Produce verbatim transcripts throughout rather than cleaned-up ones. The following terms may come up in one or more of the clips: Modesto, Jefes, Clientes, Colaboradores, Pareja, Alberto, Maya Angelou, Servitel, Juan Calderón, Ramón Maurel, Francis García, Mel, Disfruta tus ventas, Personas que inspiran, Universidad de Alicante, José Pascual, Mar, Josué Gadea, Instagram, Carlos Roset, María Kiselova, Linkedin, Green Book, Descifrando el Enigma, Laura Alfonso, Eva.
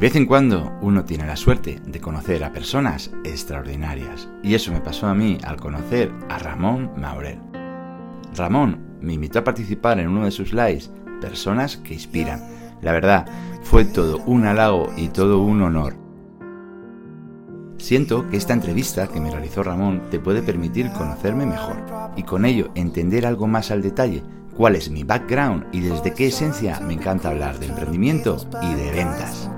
De vez en cuando uno tiene la suerte de conocer a personas extraordinarias, y eso me pasó a mí al conocer a Ramón Maurel. Ramón me invitó a participar en uno de sus lives, Personas que inspiran. La verdad, fue todo un halago y todo un honor. Siento que esta entrevista que me realizó Ramón te puede permitir conocerme mejor y con ello entender algo más al detalle cuál es mi background y desde qué esencia me encanta hablar de emprendimiento y de ventas.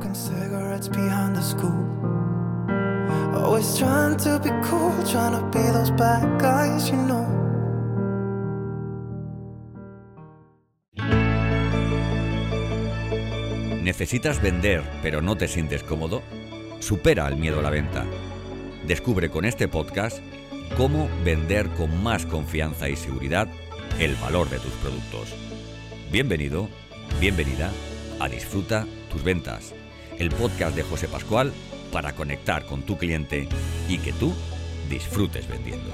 ¿Necesitas vender pero no te sientes cómodo? Supera el miedo a la venta. Descubre con este podcast cómo vender con más confianza y seguridad el valor de tus productos. Bienvenido, bienvenida a Disfruta tus ventas, el podcast de José Pascual para conectar con tu cliente y que tú disfrutes vendiendo.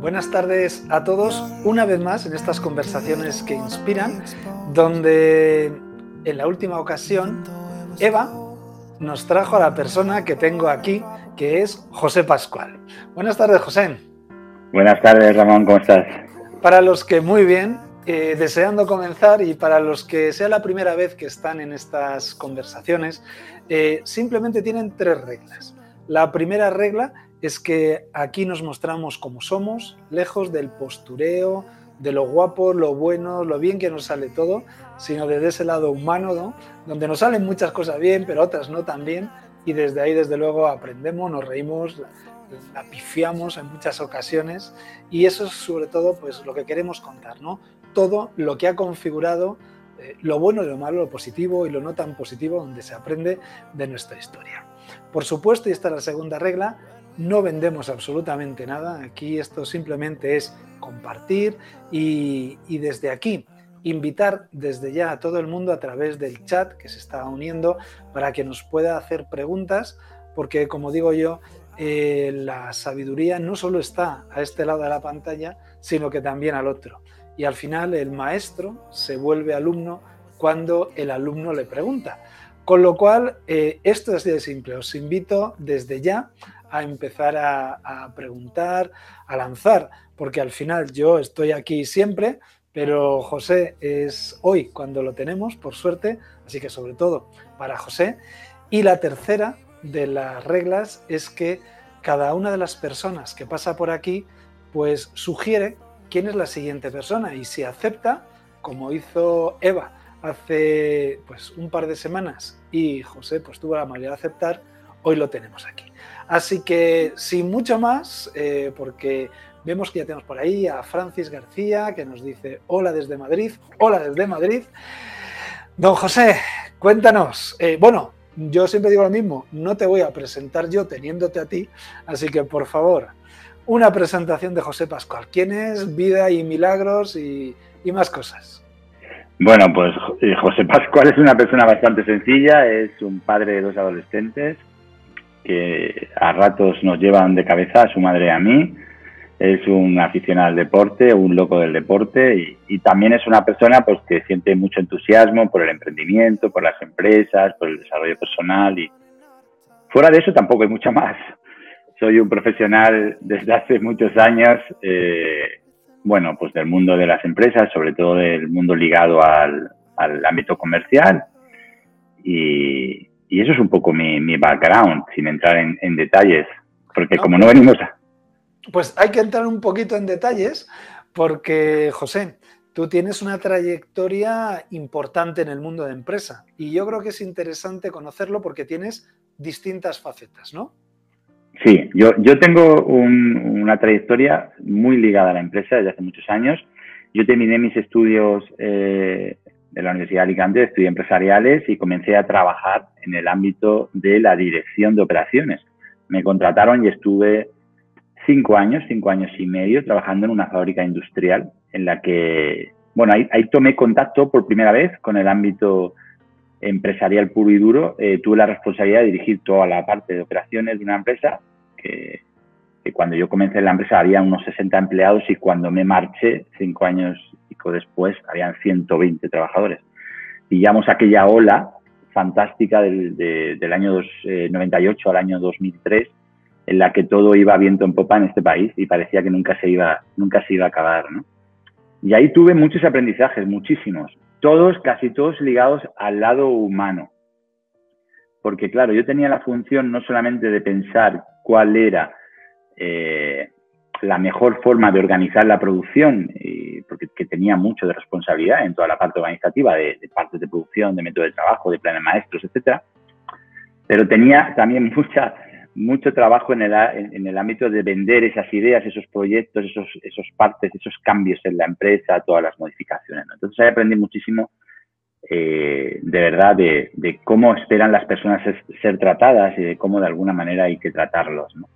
Buenas tardes a todos, una vez más en estas conversaciones que inspiran, donde en la última ocasión Eva nos trajo a la persona que tengo aquí, que es José Pascual. Buenas tardes, José. Buenas tardes, Ramón, ¿cómo estás? Para los que muy bien, eh, deseando comenzar, y para los que sea la primera vez que están en estas conversaciones, eh, simplemente tienen tres reglas. La primera regla es que aquí nos mostramos como somos, lejos del postureo, de lo guapo, lo bueno, lo bien que nos sale todo, sino desde ese lado humano, ¿no? Donde nos salen muchas cosas bien, pero otras no tan bien, y desde ahí, desde luego, aprendemos, nos reímos, la pifiamos en muchas ocasiones, y eso es sobre todo pues, lo que queremos contar, ¿no? Todo lo que ha configurado eh, lo bueno y lo malo, lo positivo y lo no tan positivo, donde se aprende de nuestra historia. Por supuesto, y esta es la segunda regla, no vendemos absolutamente nada. Aquí esto simplemente es compartir y, y desde aquí invitar desde ya a todo el mundo a través del chat que se está uniendo para que nos pueda hacer preguntas, porque como digo yo, eh, la sabiduría no solo está a este lado de la pantalla, sino que también al otro. Y al final el maestro se vuelve alumno cuando el alumno le pregunta. Con lo cual, eh, esto es de simple. Os invito desde ya a empezar a, a preguntar, a lanzar, porque al final yo estoy aquí siempre, pero José es hoy cuando lo tenemos, por suerte, así que sobre todo para José. Y la tercera de las reglas es que cada una de las personas que pasa por aquí, pues sugiere quién es la siguiente persona y si acepta, como hizo Eva hace pues un par de semanas y José pues tuvo la amabilidad de aceptar, hoy lo tenemos aquí. Así que, sin mucho más, eh, porque vemos que ya tenemos por ahí a Francis García, que nos dice hola desde Madrid, hola desde Madrid. Don José, cuéntanos. Eh, bueno, yo siempre digo lo mismo, no te voy a presentar yo teniéndote a ti, así que, por favor, una presentación de José Pascual. ¿Quién es? Vida y milagros y, y más cosas. Bueno, pues José Pascual es una persona bastante sencilla, es un padre de dos adolescentes, que a ratos nos llevan de cabeza a su madre y a mí. Es un aficionado al deporte, un loco del deporte y, y también es una persona pues que siente mucho entusiasmo por el emprendimiento, por las empresas, por el desarrollo personal y fuera de eso tampoco hay mucho más. Soy un profesional desde hace muchos años, eh, bueno, pues del mundo de las empresas, sobre todo del mundo ligado al, al ámbito comercial y... Y eso es un poco mi, mi background, sin entrar en, en detalles, porque no, como no venimos a... Pues hay que entrar un poquito en detalles, porque, José, tú tienes una trayectoria importante en el mundo de empresa, y yo creo que es interesante conocerlo porque tienes distintas facetas, ¿no? Sí, yo, yo tengo un, una trayectoria muy ligada a la empresa desde hace muchos años. Yo terminé mis estudios... Eh, de la Universidad de Alicante, estudié empresariales y comencé a trabajar en el ámbito de la dirección de operaciones. Me contrataron y estuve cinco años, cinco años y medio, trabajando en una fábrica industrial en la que, bueno, ahí, ahí tomé contacto por primera vez con el ámbito empresarial puro y duro. Eh, tuve la responsabilidad de dirigir toda la parte de operaciones de una empresa que, que cuando yo comencé en la empresa había unos sesenta empleados y cuando me marché, cinco años y pico después, habían ciento veinte trabajadores. Pillamos aquella ola fantástica del, de, del año dos, eh, noventa y ocho al año dos mil tres, en la que todo iba viento en popa en este país y parecía que nunca se iba, nunca se iba a acabar, ¿no? Y ahí tuve muchos aprendizajes, muchísimos, todos, casi todos ligados al lado humano. Porque, claro, yo tenía la función no solamente de pensar cuál era eh, la mejor forma de organizar la producción, y, porque que tenía mucho de responsabilidad en toda la parte organizativa, de, de partes de producción, de método de trabajo, de planes maestros, etcétera, pero tenía también mucha... mucho trabajo en el, en el ámbito de vender esas ideas, esos proyectos, esos, esos partes, esos cambios en la empresa, todas las modificaciones, ¿no? Entonces, ahí aprendí muchísimo, eh, de verdad, de, de cómo esperan las personas ser, ser tratadas y de cómo, de alguna manera, hay que tratarlos, ¿no?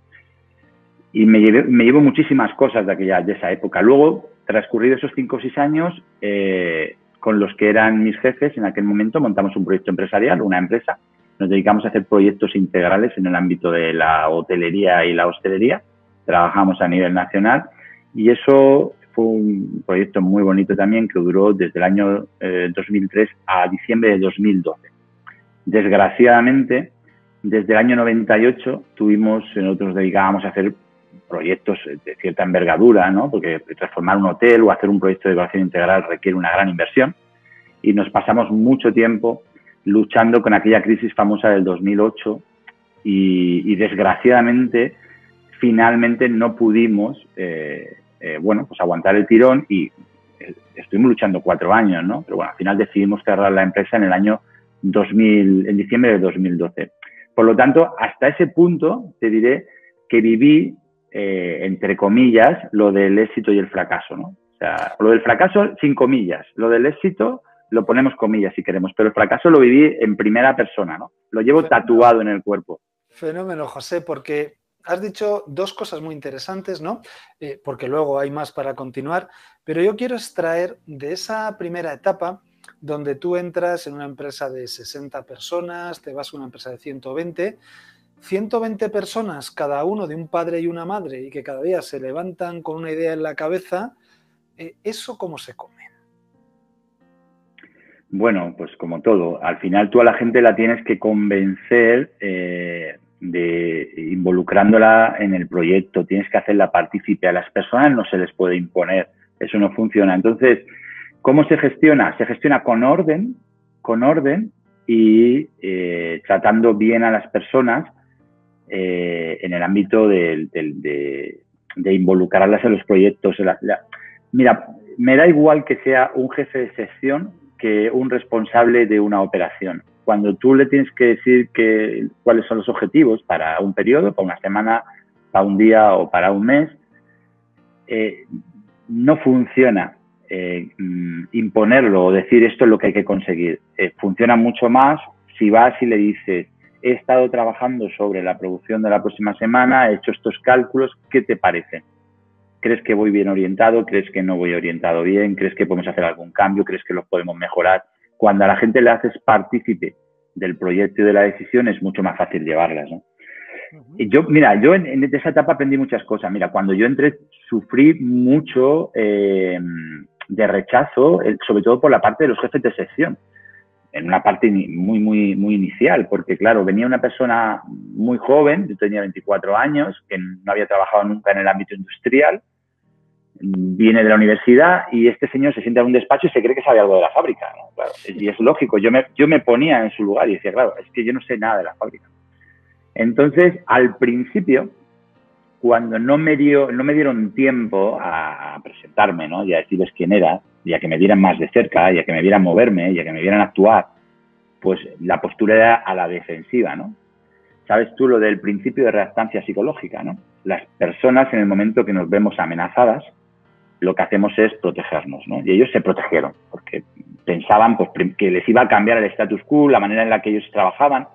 Y me, llevé, me llevo muchísimas cosas de, aquella, de esa época. Luego, transcurridos esos cinco o seis años, eh, con los que eran mis jefes, en aquel momento montamos un proyecto empresarial, una empresa. Nos dedicamos a hacer proyectos integrales en el ámbito de la hotelería y la hostelería. Trabajamos a nivel nacional y eso fue un proyecto muy bonito también que duró desde el año eh, dos mil tres a diciembre de dos mil doce. Desgraciadamente, desde el año noventa y ocho tuvimos, nosotros dedicábamos a hacer proyectos de cierta envergadura, ¿no? Porque transformar un hotel o hacer un proyecto de evaluación integral requiere una gran inversión y nos pasamos mucho tiempo luchando con aquella crisis famosa del dos mil ocho y, y desgraciadamente, finalmente no pudimos, eh, eh, bueno, pues aguantar el tirón y eh, estuvimos luchando cuatro años, ¿no? Pero bueno, al final decidimos cerrar la empresa en el año dos mil, en diciembre de dos mil doce. Por lo tanto, hasta ese punto te diré que viví, eh, entre comillas, lo del éxito y el fracaso, ¿no? O sea, lo del fracaso sin comillas, lo del éxito lo ponemos comillas si queremos, pero el fracaso lo viví en primera persona, ¿no? Lo llevo fenómeno, tatuado en el cuerpo. Fenómeno, José, porque has dicho dos cosas muy interesantes, ¿no? Eh, porque luego hay más para continuar, pero yo quiero extraer de esa primera etapa donde tú entras en una empresa de sesenta personas, te vas a una empresa de ciento veinte, ciento veinte personas, cada uno de un padre y una madre, y que cada día se levantan con una idea en la cabeza, eh, ¿eso cómo se come? Bueno, pues como todo, al final tú a la gente la tienes que convencer eh, de involucrándola en el proyecto, tienes que hacerla partícipe, a las personas no se les puede imponer, eso no funciona. Entonces, ¿cómo se gestiona? Se gestiona con orden, con orden y eh, tratando bien a las personas eh, en el ámbito de, de, de, de involucrarlas en los proyectos. En la, la... Mira, me da igual que sea un jefe de sección que un responsable de una operación. Cuando tú le tienes que decir que, cuáles son los objetivos para un periodo, para una semana, para un día o para un mes, eh, no funciona eh, imponerlo o decir esto es lo que hay que conseguir. Eh, funciona mucho más si vas y le dices, he estado trabajando sobre la producción de la próxima semana, he hecho estos cálculos, ¿qué te parecen? ¿Crees que voy bien orientado? ¿Crees que no voy orientado bien? ¿Crees que podemos hacer algún cambio? ¿Crees que los podemos mejorar? Cuando a la gente le haces partícipe del proyecto y de la decisión, es mucho más fácil llevarlas, ¿no? Uh-huh. Y yo, mira, yo en, en esa etapa aprendí muchas cosas. Mira, cuando yo entré, sufrí mucho eh, de rechazo, sobre todo por la parte de los jefes de sección, en una parte muy, muy, muy inicial, porque, claro, venía una persona muy joven, yo tenía veinticuatro años, que no había trabajado nunca en el ámbito industrial, viene de la universidad y este señor se sienta en un despacho y se cree que sabe algo de la fábrica, ¿no? Claro, y es lógico, yo me, yo me ponía en su lugar y decía, claro, es que yo no sé nada de la fábrica. Entonces, al principio, cuando no me, dio, no me dieron tiempo a presentarme, ¿no? Y a decirles quién era, y a que me vieran más de cerca, y a que me vieran moverme, y a que me vieran actuar, pues la postura era a la defensiva, ¿no? Sabes tú lo del principio de reactancia psicológica, ¿no? Las personas en el momento que nos vemos amenazadas, lo que hacemos es protegernos, ¿no? Y ellos se protegieron porque pensaban pues, que les iba a cambiar el status quo, la manera en la que ellos trabajaban,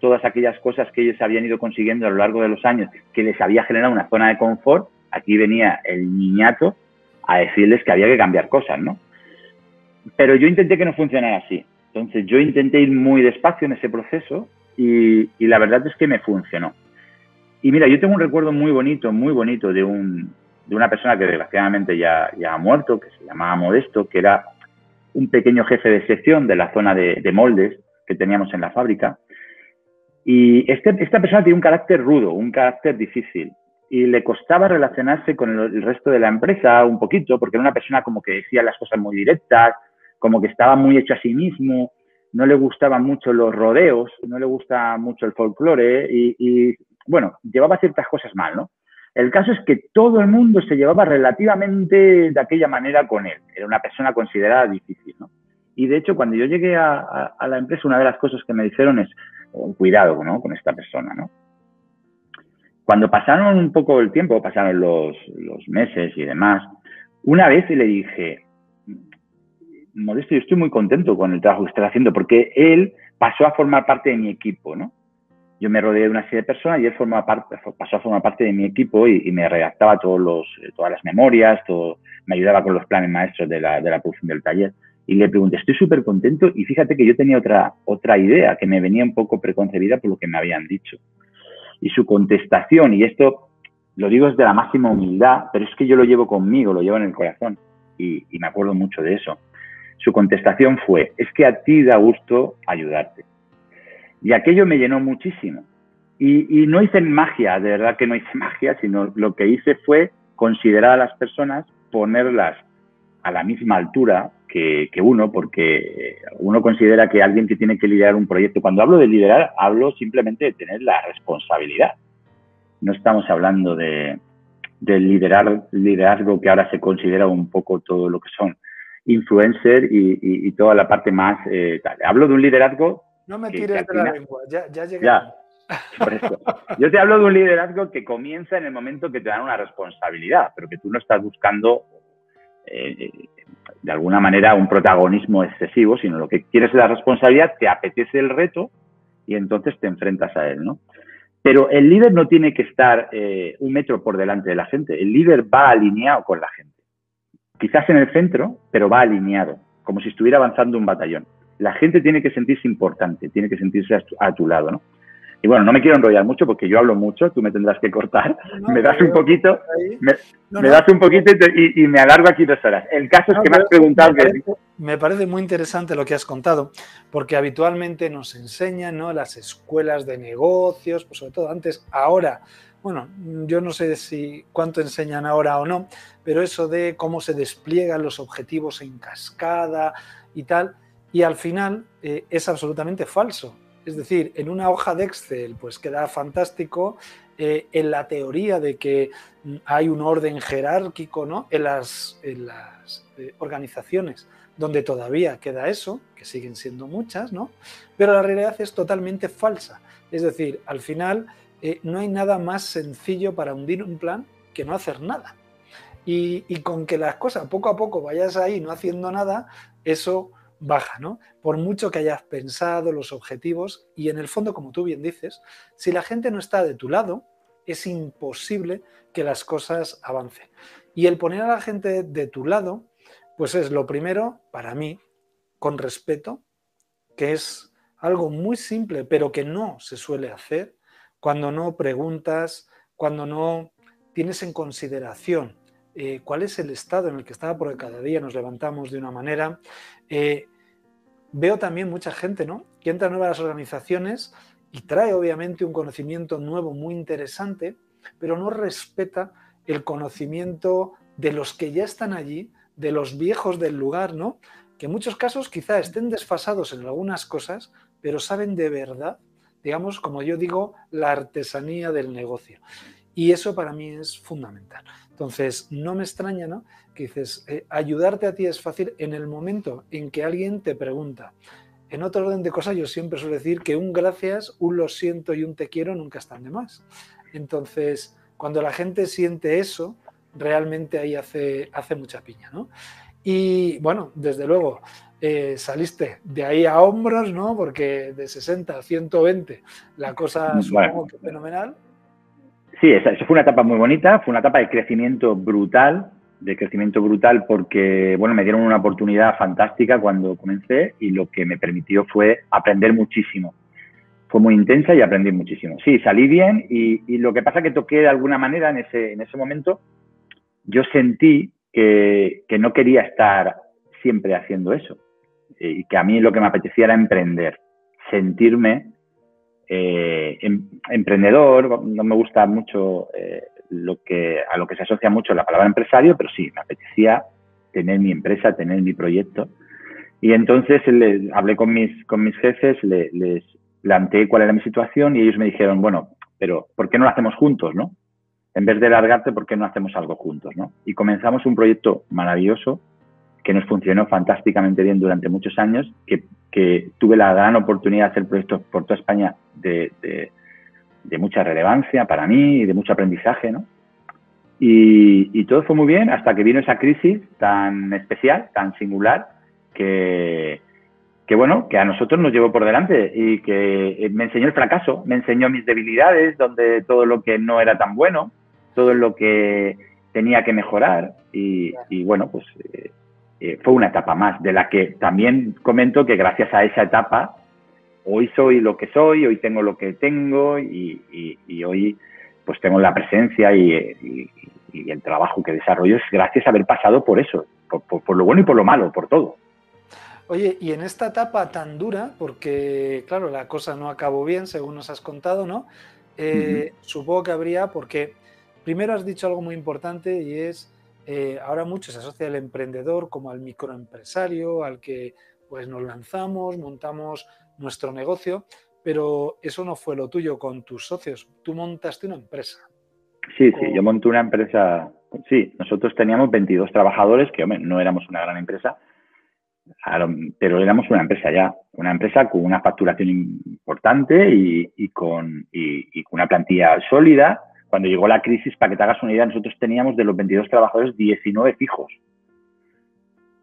todas aquellas cosas que ellos habían ido consiguiendo a lo largo de los años, que les había generado una zona de confort, aquí venía el niñato a decirles que había que cambiar cosas, ¿no? Pero yo intenté que no funcionara así. Entonces, yo intenté ir muy despacio en ese proceso y, y la verdad es que me funcionó. Y mira, yo tengo un recuerdo muy bonito, muy bonito de, un, de una persona que desgraciadamente ya, ya ha muerto, que se llamaba Modesto, que era un pequeño jefe de sección de la zona de, de moldes que teníamos en la fábrica. Y este, esta persona tenía un carácter rudo, un carácter difícil. Y le costaba relacionarse con el, el resto de la empresa un poquito, porque era una persona como que decía las cosas muy directas, como que estaba muy hecho a sí mismo, no le gustaban mucho los rodeos, no le gusta mucho el folclore y, y, bueno, llevaba ciertas cosas mal, ¿no? El caso es que todo el mundo se llevaba relativamente de aquella manera con él. Era una persona considerada difícil, ¿no? Y, de hecho, cuando yo llegué a, a, a la empresa, una de las cosas que me dijeron es, oh, cuidado, ¿no?, con esta persona, ¿no? Cuando pasaron un poco el tiempo, pasaron los, los meses y demás, una vez le dije... Modesto, yo estoy muy contento con el trabajo que estás haciendo porque él pasó a formar parte de mi equipo, ¿no? Yo me rodeé de una serie de personas y él formaba parte, pasó a formar parte de mi equipo y, y me redactaba todos los, todas las memorias, todo, me ayudaba con los planes maestros de la, de la producción del taller. Y le pregunté, estoy súper contento y fíjate que yo tenía otra, otra idea que me venía un poco preconcebida por lo que me habían dicho. Y su contestación, y esto lo digo desde la máxima humildad, pero es que yo lo llevo conmigo, lo llevo en el corazón y, y me acuerdo mucho de eso. Su contestación fue, es que a ti da gusto ayudarte. Y aquello me llenó muchísimo. Y, y no hice magia, de verdad que no hice magia, sino lo que hice fue considerar a las personas, ponerlas a la misma altura que, que uno, porque uno considera que alguien que tiene que liderar un proyecto, cuando hablo de liderar, hablo simplemente de tener la responsabilidad. No estamos hablando de, de liderar, liderazgo que ahora se considera un poco todo lo que son influencer y, y, y toda la parte más... Eh, tal. Hablo de un liderazgo... No me tires de la lengua, ya, ya llegué. Ya, por eso. Yo te hablo de un liderazgo que comienza en el momento que te dan una responsabilidad, pero que tú no estás buscando, eh, de alguna manera, un protagonismo excesivo, sino lo que quieres es la responsabilidad, te apetece el reto y entonces te enfrentas a él, ¿no? Pero el líder no tiene que estar eh, un metro por delante de la gente, el líder va alineado con la gente. Quizás en el centro, pero va alineado, como si estuviera avanzando un batallón. La gente tiene que sentirse importante, tiene que sentirse a tu, a tu lado, ¿no? Y bueno, no me quiero enrollar mucho porque yo hablo mucho, tú me tendrás que cortar, no, me das un poquito, me, no, me no, das un poquito y, te, y, y me alargo aquí dos horas. El caso no, es que me has preguntado... Me parece, que... me parece muy interesante lo que has contado, porque habitualmente nos enseñan, ¿no?, las escuelas de negocios, pues sobre todo antes, ahora... Bueno, yo no sé si cuánto enseñan ahora o no, pero eso de cómo se despliegan los objetivos en cascada y tal, y al final eh, es absolutamente falso. Es decir, en una hoja de Excel pues queda fantástico, eh, en la teoría de que hay un orden jerárquico, ¿no?, en las, en las eh, organizaciones, donde todavía queda eso, que siguen siendo muchas, ¿no?, pero la realidad es totalmente falsa. Es decir, al final... Eh, no hay nada más sencillo para hundir un plan que no hacer nada. Y, y con que las cosas poco a poco vayas ahí no haciendo nada, eso baja, ¿no? Por mucho que hayas pensado los objetivos y en el fondo, como tú bien dices, si la gente no está de tu lado, es imposible que las cosas avancen. Y el poner a la gente de tu lado, pues es lo primero, para mí, con respeto, que es algo muy simple, pero que no se suele hacer, cuando no preguntas, cuando no tienes en consideración eh, cuál es el estado en el que está, porque cada día nos levantamos de una manera. Eh, veo también mucha gente, ¿no?, que entra nueva a las organizaciones y trae obviamente un conocimiento nuevo muy interesante, pero no respeta el conocimiento de los que ya están allí, de los viejos del lugar, ¿no?, que en muchos casos quizá estén desfasados en algunas cosas, pero saben de verdad, digamos, como yo digo, la artesanía del negocio. Y eso para mí es fundamental. Entonces, no me extraña, ¿no?, que dices, eh, ayudarte a ti es fácil en el momento en que alguien te pregunta. En otro orden de cosas, yo siempre suelo decir que un gracias, un lo siento y un te quiero nunca están de más. Entonces, cuando la gente siente eso, realmente ahí hace, hace mucha piña, ¿no? Y, bueno, desde luego, eh, saliste de ahí a hombros, ¿no? Porque de sesenta a ciento veinte la cosa supongo que fenomenal. Sí, esa, esa fue una etapa muy bonita, fue una etapa de crecimiento brutal, de crecimiento brutal porque, bueno, me dieron una oportunidad fantástica cuando comencé y lo que me permitió fue aprender muchísimo. Fue muy intensa y aprendí muchísimo. Sí, salí bien y, y lo que pasa que toqué de alguna manera en ese, en ese momento, yo sentí que, que no quería estar siempre haciendo eso y que a mí lo que me apetecía era emprender, sentirme eh, em, emprendedor. No me gusta mucho eh, lo que, a lo que se asocia mucho la palabra empresario, pero sí, me apetecía tener mi empresa, tener mi proyecto. Y entonces les, hablé con mis, con mis jefes, les, les planteé cuál era mi situación y ellos me dijeron, bueno, pero ¿por qué no lo hacemos juntos, no? En vez de largarte, ¿por qué no hacemos algo juntos, no? Y comenzamos un proyecto maravilloso que nos funcionó fantásticamente bien durante muchos años, que, que tuve la gran oportunidad de hacer proyectos por toda España de, de, de mucha relevancia para mí y de mucho aprendizaje, ¿no? Y, y todo fue muy bien hasta que vino esa crisis tan especial, tan singular, que... que bueno, que a nosotros nos llevó por delante y que me enseñó el fracaso, me enseñó mis debilidades, donde todo lo que no era tan bueno, todo lo que tenía que mejorar y, y bueno, pues eh, eh, fue una etapa más, de la que también comento que gracias a esa etapa hoy soy lo que soy, hoy tengo lo que tengo y, y, y hoy pues tengo la presencia y, y, y el trabajo que desarrollo es gracias a haber pasado por eso, por, por, por lo bueno y por lo malo, por todo. Oye, y en esta etapa tan dura, porque, claro, la cosa no acabó bien, según nos has contado, ¿no? Eh, uh-huh. Supongo que habría, porque primero has dicho algo muy importante y es, eh, ahora mucho se asocia al emprendedor como al microempresario, al que pues nos lanzamos, montamos nuestro negocio, pero eso no fue lo tuyo con tus socios, tú montaste una empresa. Sí, con... sí, yo monté una empresa, sí, nosotros teníamos veintidós trabajadores, que hombre, no éramos una gran empresa, pero éramos una empresa ya, una empresa con una facturación importante y, y, con, y, y con una plantilla sólida. Cuando llegó la crisis, para que te hagas una idea, nosotros teníamos de los veintidós trabajadores diecinueve fijos.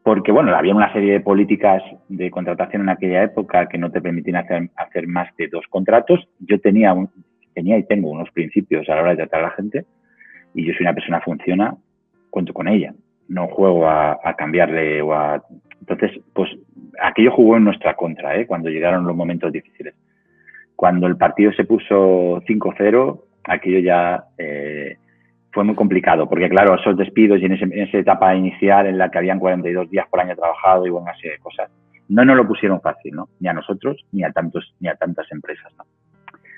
Porque, bueno, había una serie de políticas de contratación en aquella época que no te permitían hacer, hacer más de dos contratos. Yo tenía, un, tenía y tengo unos principios a la hora de tratar a la gente y yo soy una persona que funciona, cuento con ella. No juego a, a cambiarle o a... Entonces, pues aquello jugó en nuestra contra, ¿eh? Cuando llegaron los momentos difíciles. Cuando el partido se puso cinco cero, aquello ya eh, fue muy complicado, porque claro, esos despidos y en, ese, en esa etapa inicial en la que habían cuarenta y dos días por año trabajado y bueno, así de cosas, no nos lo pusieron fácil, ¿no? Ni a nosotros, ni a tantos, ni a tantas empresas, ¿no?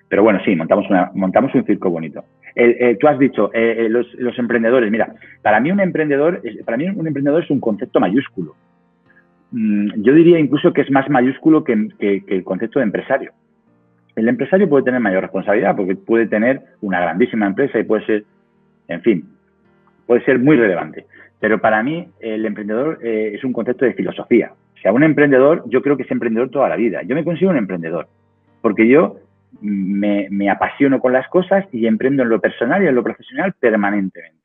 Pero bueno, sí, montamos, una, montamos un circo bonito. Eh, eh, tú has dicho, eh, eh, los, los emprendedores, mira, para mí un emprendedor, para mí un emprendedor es un concepto mayúsculo. Yo diría incluso que es más mayúsculo que, que, que el concepto de empresario. El empresario puede tener mayor responsabilidad porque puede tener una grandísima empresa y puede ser, en fin, puede ser muy relevante. Pero para mí el emprendedor eh, es un concepto de filosofía. O sea, un emprendedor, yo creo que es emprendedor toda la vida. Yo me considero un emprendedor porque yo me, me apasiono con las cosas y emprendo en lo personal y en lo profesional permanentemente.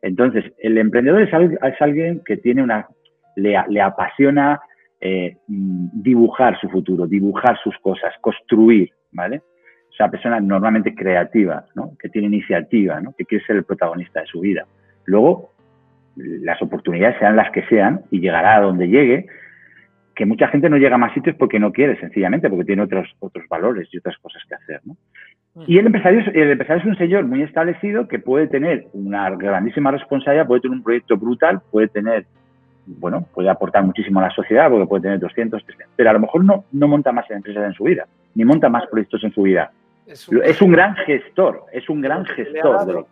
Entonces, el emprendedor es, al, es alguien que tiene una... Le, le apasiona eh, dibujar su futuro, dibujar sus cosas, construir, ¿vale? O sea, personas normalmente creativas, ¿no? Que tiene iniciativa, ¿no? Que quiere ser el protagonista de su vida. Luego, las oportunidades sean las que sean y llegará a donde llegue, que mucha gente no llega a más sitios porque no quiere, sencillamente, porque tiene otros, otros valores y otras cosas que hacer, ¿no? Y el empresario, el empresario es un señor muy establecido que puede tener una grandísima responsabilidad, puede tener un proyecto brutal, puede tener... bueno, puede aportar muchísimo a la sociedad porque puede tener doscientos, trescientos, pero a lo mejor no, no monta más empresas en su vida, ni monta más proyectos en su vida. Es un, es un gran gestor, es un gran gestor. De lo...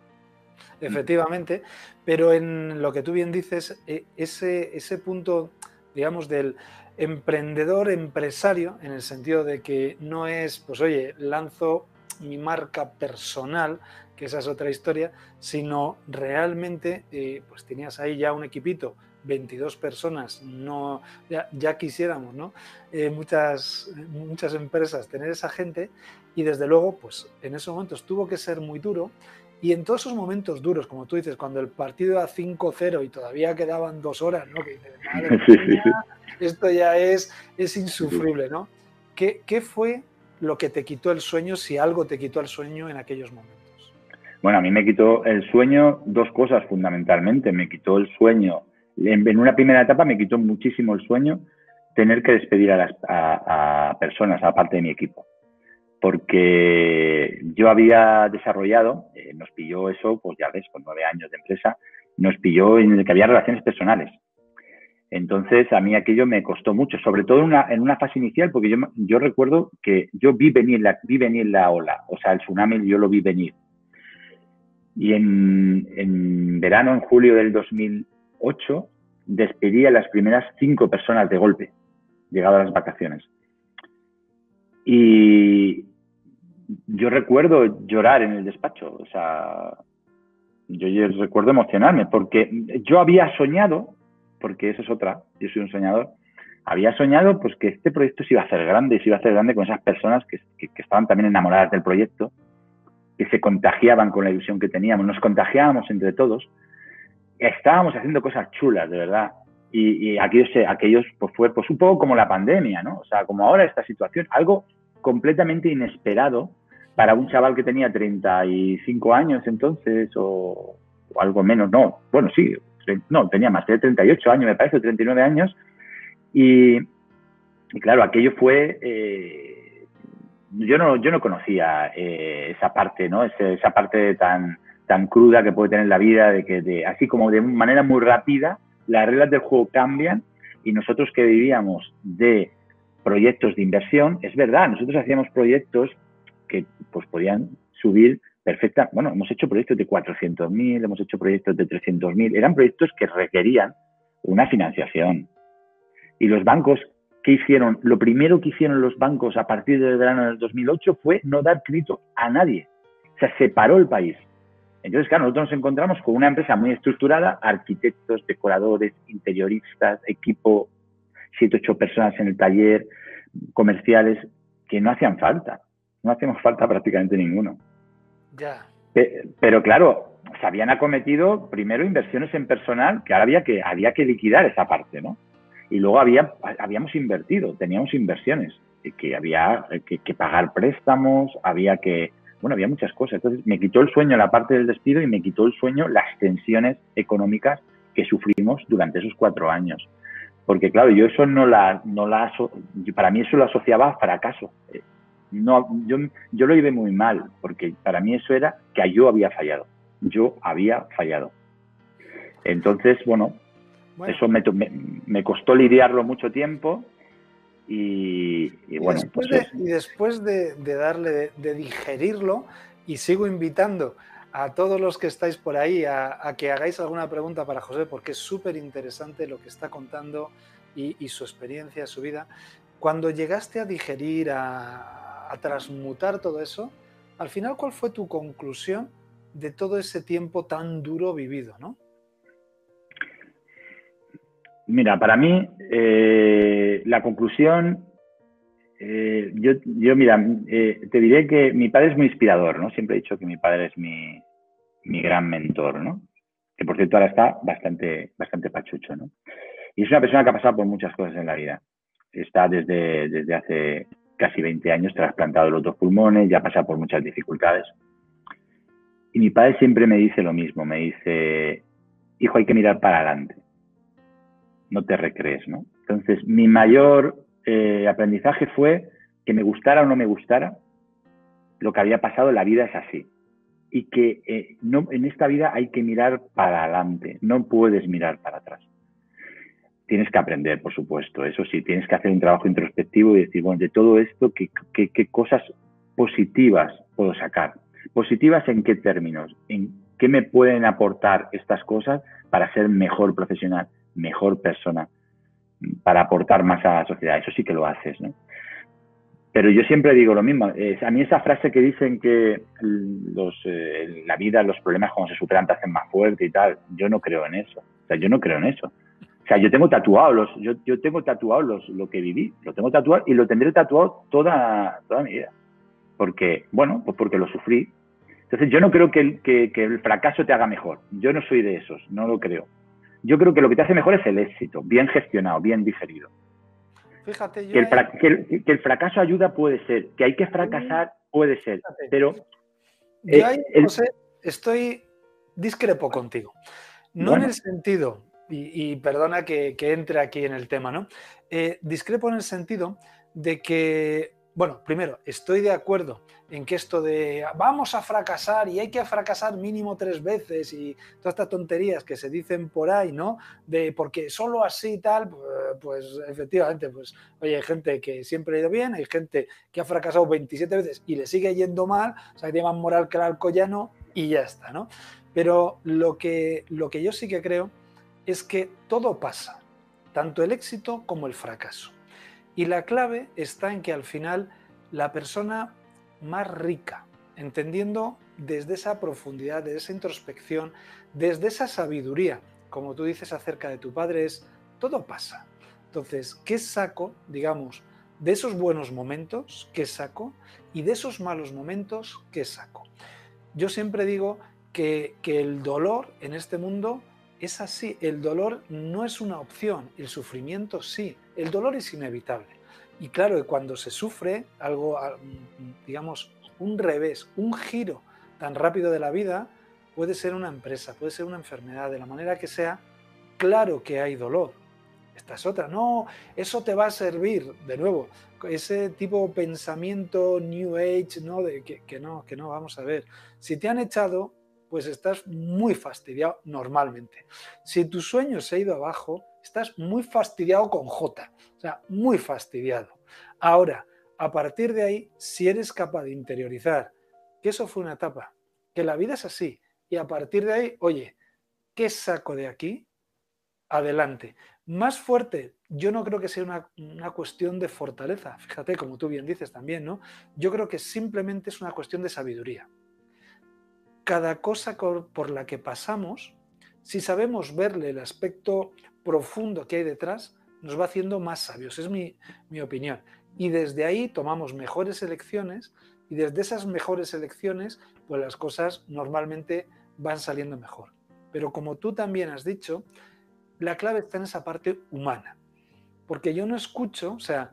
Efectivamente, pero en lo que tú bien dices, ese, ese punto, digamos, del emprendedor empresario, en el sentido de que no es, pues oye, lanzo mi marca personal, que esa es otra historia, sino realmente, eh, pues tenías ahí ya un equipito, veintidós personas, no, ya, ya quisiéramos, ¿no? Eh, muchas, muchas empresas tener esa gente y desde luego, pues en esos momentos tuvo que ser muy duro y en todos esos momentos duros, como tú dices, cuando el partido era cinco cero y todavía quedaban dos horas, ¿no? Que dices, madre mía, esto ya es, es insufrible, ¿no? ¿Qué, ¿Qué fue lo que te quitó el sueño, si algo te quitó el sueño en aquellos momentos? Bueno, a mí me quitó el sueño dos cosas fundamentalmente. Me quitó el sueño, en, en una primera etapa me quitó muchísimo el sueño tener que despedir a, las, a, a personas, a parte de mi equipo. Porque yo había desarrollado, eh, nos pilló eso, pues ya ves, con nueve años de empresa, nos pilló en el que había relaciones personales. Entonces, a mí aquello me costó mucho, sobre todo en una, en una fase inicial, porque yo, yo recuerdo que yo vi venir, la, vi venir la ola, o sea, el tsunami yo lo vi venir. Y en, en verano, en julio del dos mil ocho, despedí a las primeras cinco personas de golpe, llegado a las vacaciones. Y yo recuerdo llorar en el despacho, o sea, yo, yo recuerdo emocionarme, porque yo había soñado, porque eso es otra, yo soy un soñador, había soñado pues que este proyecto se iba a hacer grande, se iba a hacer grande con esas personas que, que, que estaban también enamoradas del proyecto, que se contagiaban con la ilusión que teníamos, nos contagiábamos entre todos, estábamos haciendo cosas chulas, de verdad. Y, y aquellos, aquellos pues fue pues un poco como la pandemia, ¿no? O sea, como ahora esta situación, algo completamente inesperado para un chaval que tenía treinta y cinco años entonces, o, o algo menos, no, bueno, sí, no, tenía más, tenía treinta y ocho años, me parece, treinta y nueve años, y, y claro, aquello fue, eh, yo, no, yo no conocía eh, esa parte, ¿no? Ese, esa parte tan, tan cruda que puede tener la vida, de que de, así como de manera muy rápida, las reglas del juego cambian y nosotros que vivíamos de proyectos de inversión, es verdad, nosotros hacíamos proyectos que pues podían subir perfecta. Bueno, hemos hecho proyectos de cuatrocientos mil, hemos hecho proyectos de trescientos mil, eran proyectos que requerían una financiación. Y los bancos, ¿qué hicieron? Lo primero que hicieron los bancos a partir del verano del dos mil ocho fue no dar crédito a nadie. O sea, se paró el país. Entonces, claro, nosotros nos encontramos con una empresa muy estructurada, arquitectos, decoradores, interioristas, equipo, siete, ocho personas en el taller, comerciales, que no hacían falta. No hacíamos falta prácticamente ninguno. Ya. Pero, pero claro, se habían acometido primero inversiones en personal, que ahora había que, había que liquidar esa parte, ¿no? Y luego había, habíamos invertido, teníamos inversiones, que había que, que pagar préstamos, había que... Bueno, había muchas cosas. Entonces, me quitó el sueño la parte del despido y me quitó el sueño las tensiones económicas que sufrimos durante esos cuatro años. Porque, claro, yo eso no la... No la para mí eso lo asociaba a fracaso. No, yo, yo lo llevé muy mal, porque para mí eso era que yo había fallado. Yo había fallado. Entonces, bueno, bueno. eso me, me, me costó lidiarlo mucho tiempo. Y, y bueno, y después, pues, de, y después de, de darle, de, de digerirlo, y sigo invitando a todos los que estáis por ahí a, a que hagáis alguna pregunta para José, porque es súper interesante lo que está contando y, y su experiencia, su vida. Cuando llegaste a digerir, a, a transmutar todo eso, al final, ¿cuál fue tu conclusión de todo ese tiempo tan duro vivido, no? Mira, para mí, eh, la conclusión, eh, yo, yo, mira, eh, te diré que mi padre es muy inspirador, ¿no? Siempre he dicho que mi padre es mi, mi gran mentor, ¿no? Que, por cierto, ahora está bastante, bastante pachucho, ¿no? Y es una persona que ha pasado por muchas cosas en la vida. Está desde, desde hace casi veinte años trasplantado los dos pulmones, ya pasa por muchas dificultades. Y mi padre siempre me dice lo mismo, me dice, hijo, hay que mirar para adelante. No te recrees, ¿no? Entonces, mi mayor eh, aprendizaje fue que me gustara o no me gustara, lo que había pasado, la vida es así. Y que eh, no, en esta vida hay que mirar para adelante, no puedes mirar para atrás. Tienes que aprender, por supuesto, eso sí, tienes que hacer un trabajo introspectivo y decir, bueno, de todo esto, ¿qué, qué, qué cosas positivas puedo sacar? ¿Positivas en qué términos? ¿En qué me pueden aportar estas cosas para ser mejor profesional? Mejor persona, para aportar más a la sociedad. Eso sí que lo haces, ¿no? Pero yo siempre digo lo mismo. Eh, a mí esa frase que dicen que los, eh, la vida, los problemas cuando se superan te hacen más fuerte y tal, yo no creo en eso. O sea, yo no creo en eso. O sea, yo tengo tatuado, los, yo, yo tengo tatuado los, lo que viví, lo tengo tatuado y lo tendré tatuado toda, toda mi vida. Porque, bueno, pues porque lo sufrí. Entonces, yo no creo que el, que, que el fracaso te haga mejor. Yo no soy de esos, no lo creo. Yo creo que lo que te hace mejor es el éxito, bien gestionado, bien digerido. Fíjate, yo que, el hay... que, el, que el fracaso ayuda puede ser, que hay que fracasar puede ser, fíjate. Pero... Eh, yo ahí, el... José, estoy discrepo contigo. No bueno. en el sentido, y, y perdona que, que entre aquí en el tema, ¿no? Eh, discrepo en el sentido de que, bueno, primero, estoy de acuerdo en que esto de vamos a fracasar y hay que fracasar mínimo tres veces y todas estas tonterías que se dicen por ahí, ¿no? De porque solo así tal, pues efectivamente, pues oye, hay gente que siempre ha ido bien, hay gente que ha fracasado veintisiete veces y le sigue yendo mal, o sea, que tiene más moral que el alcoyano y ya está, ¿no? Pero lo que, lo que yo sí que creo es que todo pasa, tanto el éxito como el fracaso. Y la clave está en que al final la persona más rica, entendiendo desde esa profundidad, desde esa introspección, desde esa sabiduría, como tú dices acerca de tu padre, es todo pasa. Entonces, ¿qué saco, digamos, de esos buenos momentos? ¿Qué saco? Y de esos malos momentos, ¿qué saco? Yo siempre digo que, que el dolor en este mundo... es así, el dolor no es una opción, el sufrimiento sí, el dolor es inevitable. Y claro, cuando se sufre algo, digamos, un revés, un giro tan rápido de la vida, puede ser una empresa, puede ser una enfermedad, de la manera que sea, claro que hay dolor. Esta es otra, no, eso te va a servir, de nuevo, ese tipo de pensamiento New Age, no, de que, que no, que no, vamos a ver, si te han echado... pues estás muy fastidiado normalmente. Si tu sueño se ha ido abajo, estás muy fastidiado con J, o sea, muy fastidiado. Ahora, a partir de ahí, si eres capaz de interiorizar que eso fue una etapa, que la vida es así, y a partir de ahí, oye, ¿qué saco de aquí? Adelante. Más fuerte, yo no creo que sea una, una cuestión de fortaleza, fíjate, como tú bien dices también, ¿no? Yo creo que simplemente es una cuestión de sabiduría. Cada cosa por la que pasamos, si sabemos verle el aspecto profundo que hay detrás, nos va haciendo más sabios, es mi, mi opinión. Y desde ahí tomamos mejores elecciones y desde esas mejores elecciones, pues las cosas normalmente van saliendo mejor. Pero como tú también has dicho, la clave está en esa parte humana. Porque yo no escucho, o sea,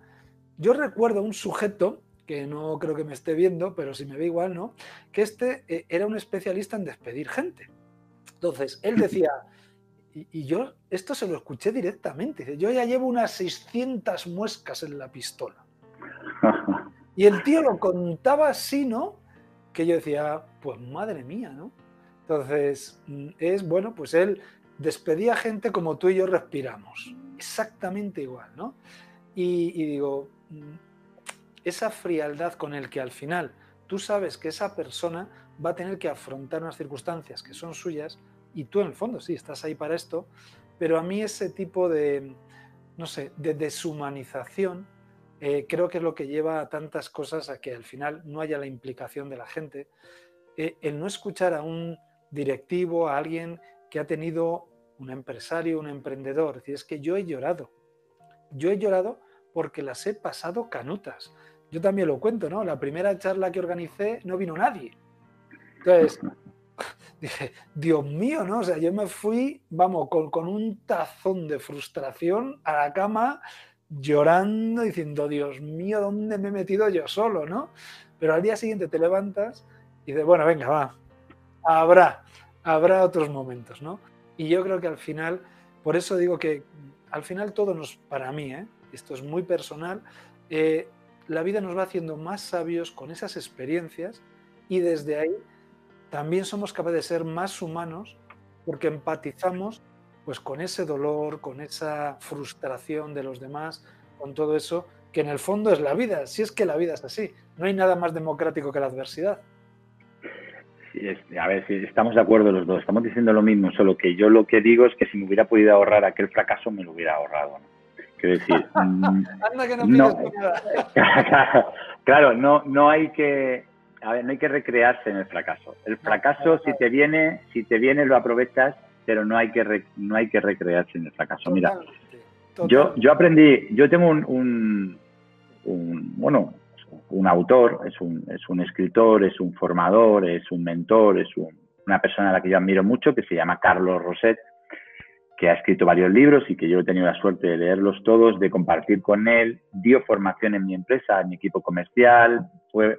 yo recuerdo a un sujeto... que no creo que me esté viendo, pero si me ve igual, ¿no? Que este eh, era un especialista en despedir gente. Entonces, él decía, y, y yo esto se lo escuché directamente, dice, yo ya llevo unas seiscientas muescas en la pistola. Y el tío lo contaba así, ¿no? Que yo decía, pues madre mía, ¿no? Entonces, es bueno, pues él despedía gente como tú y yo respiramos. Exactamente igual, ¿no? Y, y digo... esa frialdad con el que al final tú sabes que esa persona va a tener que afrontar unas circunstancias que son suyas y tú en el fondo sí, estás ahí para esto, pero a mí ese tipo de, no sé, de deshumanización eh, creo que es lo que lleva a tantas cosas a que al final no haya la implicación de la gente. Eh, el no escuchar a un directivo, a alguien que ha tenido un empresario, un emprendedor, es decir, es que yo he llorado, yo he llorado porque las he pasado canutas. Yo también lo cuento, ¿no? La primera charla que organicé no vino nadie. Entonces, dije, Dios mío, ¿no? O sea, yo me fui, vamos, con, con un tazón de frustración a la cama, llorando, diciendo, Dios mío, ¿dónde me he metido yo solo, no? Pero al día siguiente te levantas y dices, bueno, venga, va, habrá, habrá otros momentos, ¿no? Y yo creo que al final, por eso digo que al final todo nos, para mí, ¿eh? Esto es muy personal, eh, la vida nos va haciendo más sabios con esas experiencias y desde ahí también somos capaces de ser más humanos porque empatizamos pues, con ese dolor, con esa frustración de los demás, con todo eso, que en el fondo es la vida, si es que la vida es así, no hay nada más democrático que la adversidad. Sí, es, a ver, si estamos de acuerdo los dos, estamos diciendo lo mismo, solo que yo lo que digo es que si me hubiera podido ahorrar aquel fracaso me lo hubiera ahorrado, ¿no? Quiero decir, anda que no pides nada. Claro, no, no hay que, a ver, no hay que recrearse en el fracaso. El fracaso, no, no, no, si te viene, si te viene lo aprovechas, pero no hay que re, no hay que recrearse en el fracaso. Mira, totalmente, totalmente. yo yo aprendí, yo tengo un, un, un bueno, un autor, es un es un escritor, es un formador, es un mentor, es un, una persona a la que yo admiro mucho que se llama Carlos Roset, que ha escrito varios libros y que yo he tenido la suerte de leerlos todos, de compartir con él, dio formación en mi empresa, en mi equipo comercial, fue,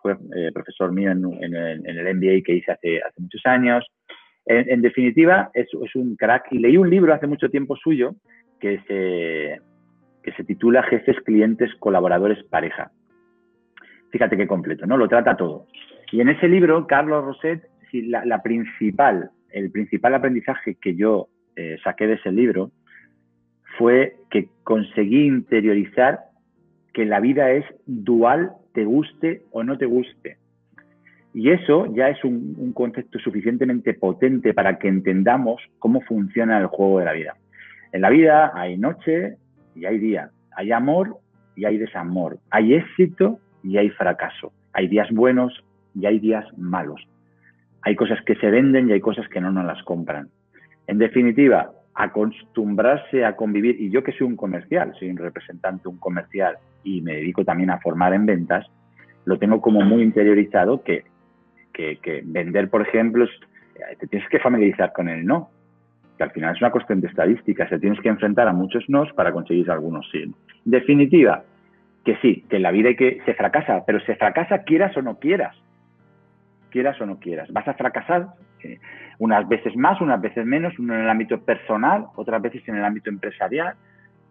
fue eh, profesor mío en, en, el, en el M B A que hice hace, hace muchos años. En, en definitiva, es, es un crack. Y leí un libro hace mucho tiempo suyo que se, que se titula Jefes, Clientes, Colaboradores, Pareja. Fíjate qué completo, ¿no? Lo trata todo. Y en ese libro, Carlos Roset, si la, la principal, el principal aprendizaje que yo Eh, saqué de ese libro fue que conseguí interiorizar que la vida es dual, te guste o no te guste. Y eso ya es un, un concepto suficientemente potente para que entendamos cómo funciona el juego de la vida. En la vida hay noche y hay día, hay amor y hay desamor, hay éxito y hay fracaso, hay días buenos y hay días malos, hay cosas que se venden y hay cosas que no nos las compran. En definitiva, acostumbrarse a convivir, y yo que soy un comercial, soy un representante, un comercial, y me dedico también a formar en ventas, lo tengo como muy interiorizado que, que, que vender, por ejemplo, te tienes que familiarizar con el no, que al final es una cuestión de estadística, se tienes que enfrentar a muchos nos para conseguir algunos sí. En definitiva, que sí, que en la vida hay que, se fracasa, pero se fracasa quieras o no quieras, quieras o no quieras, vas a fracasar, Eh, unas veces más, unas veces menos, uno en el ámbito personal, otras veces en el ámbito empresarial,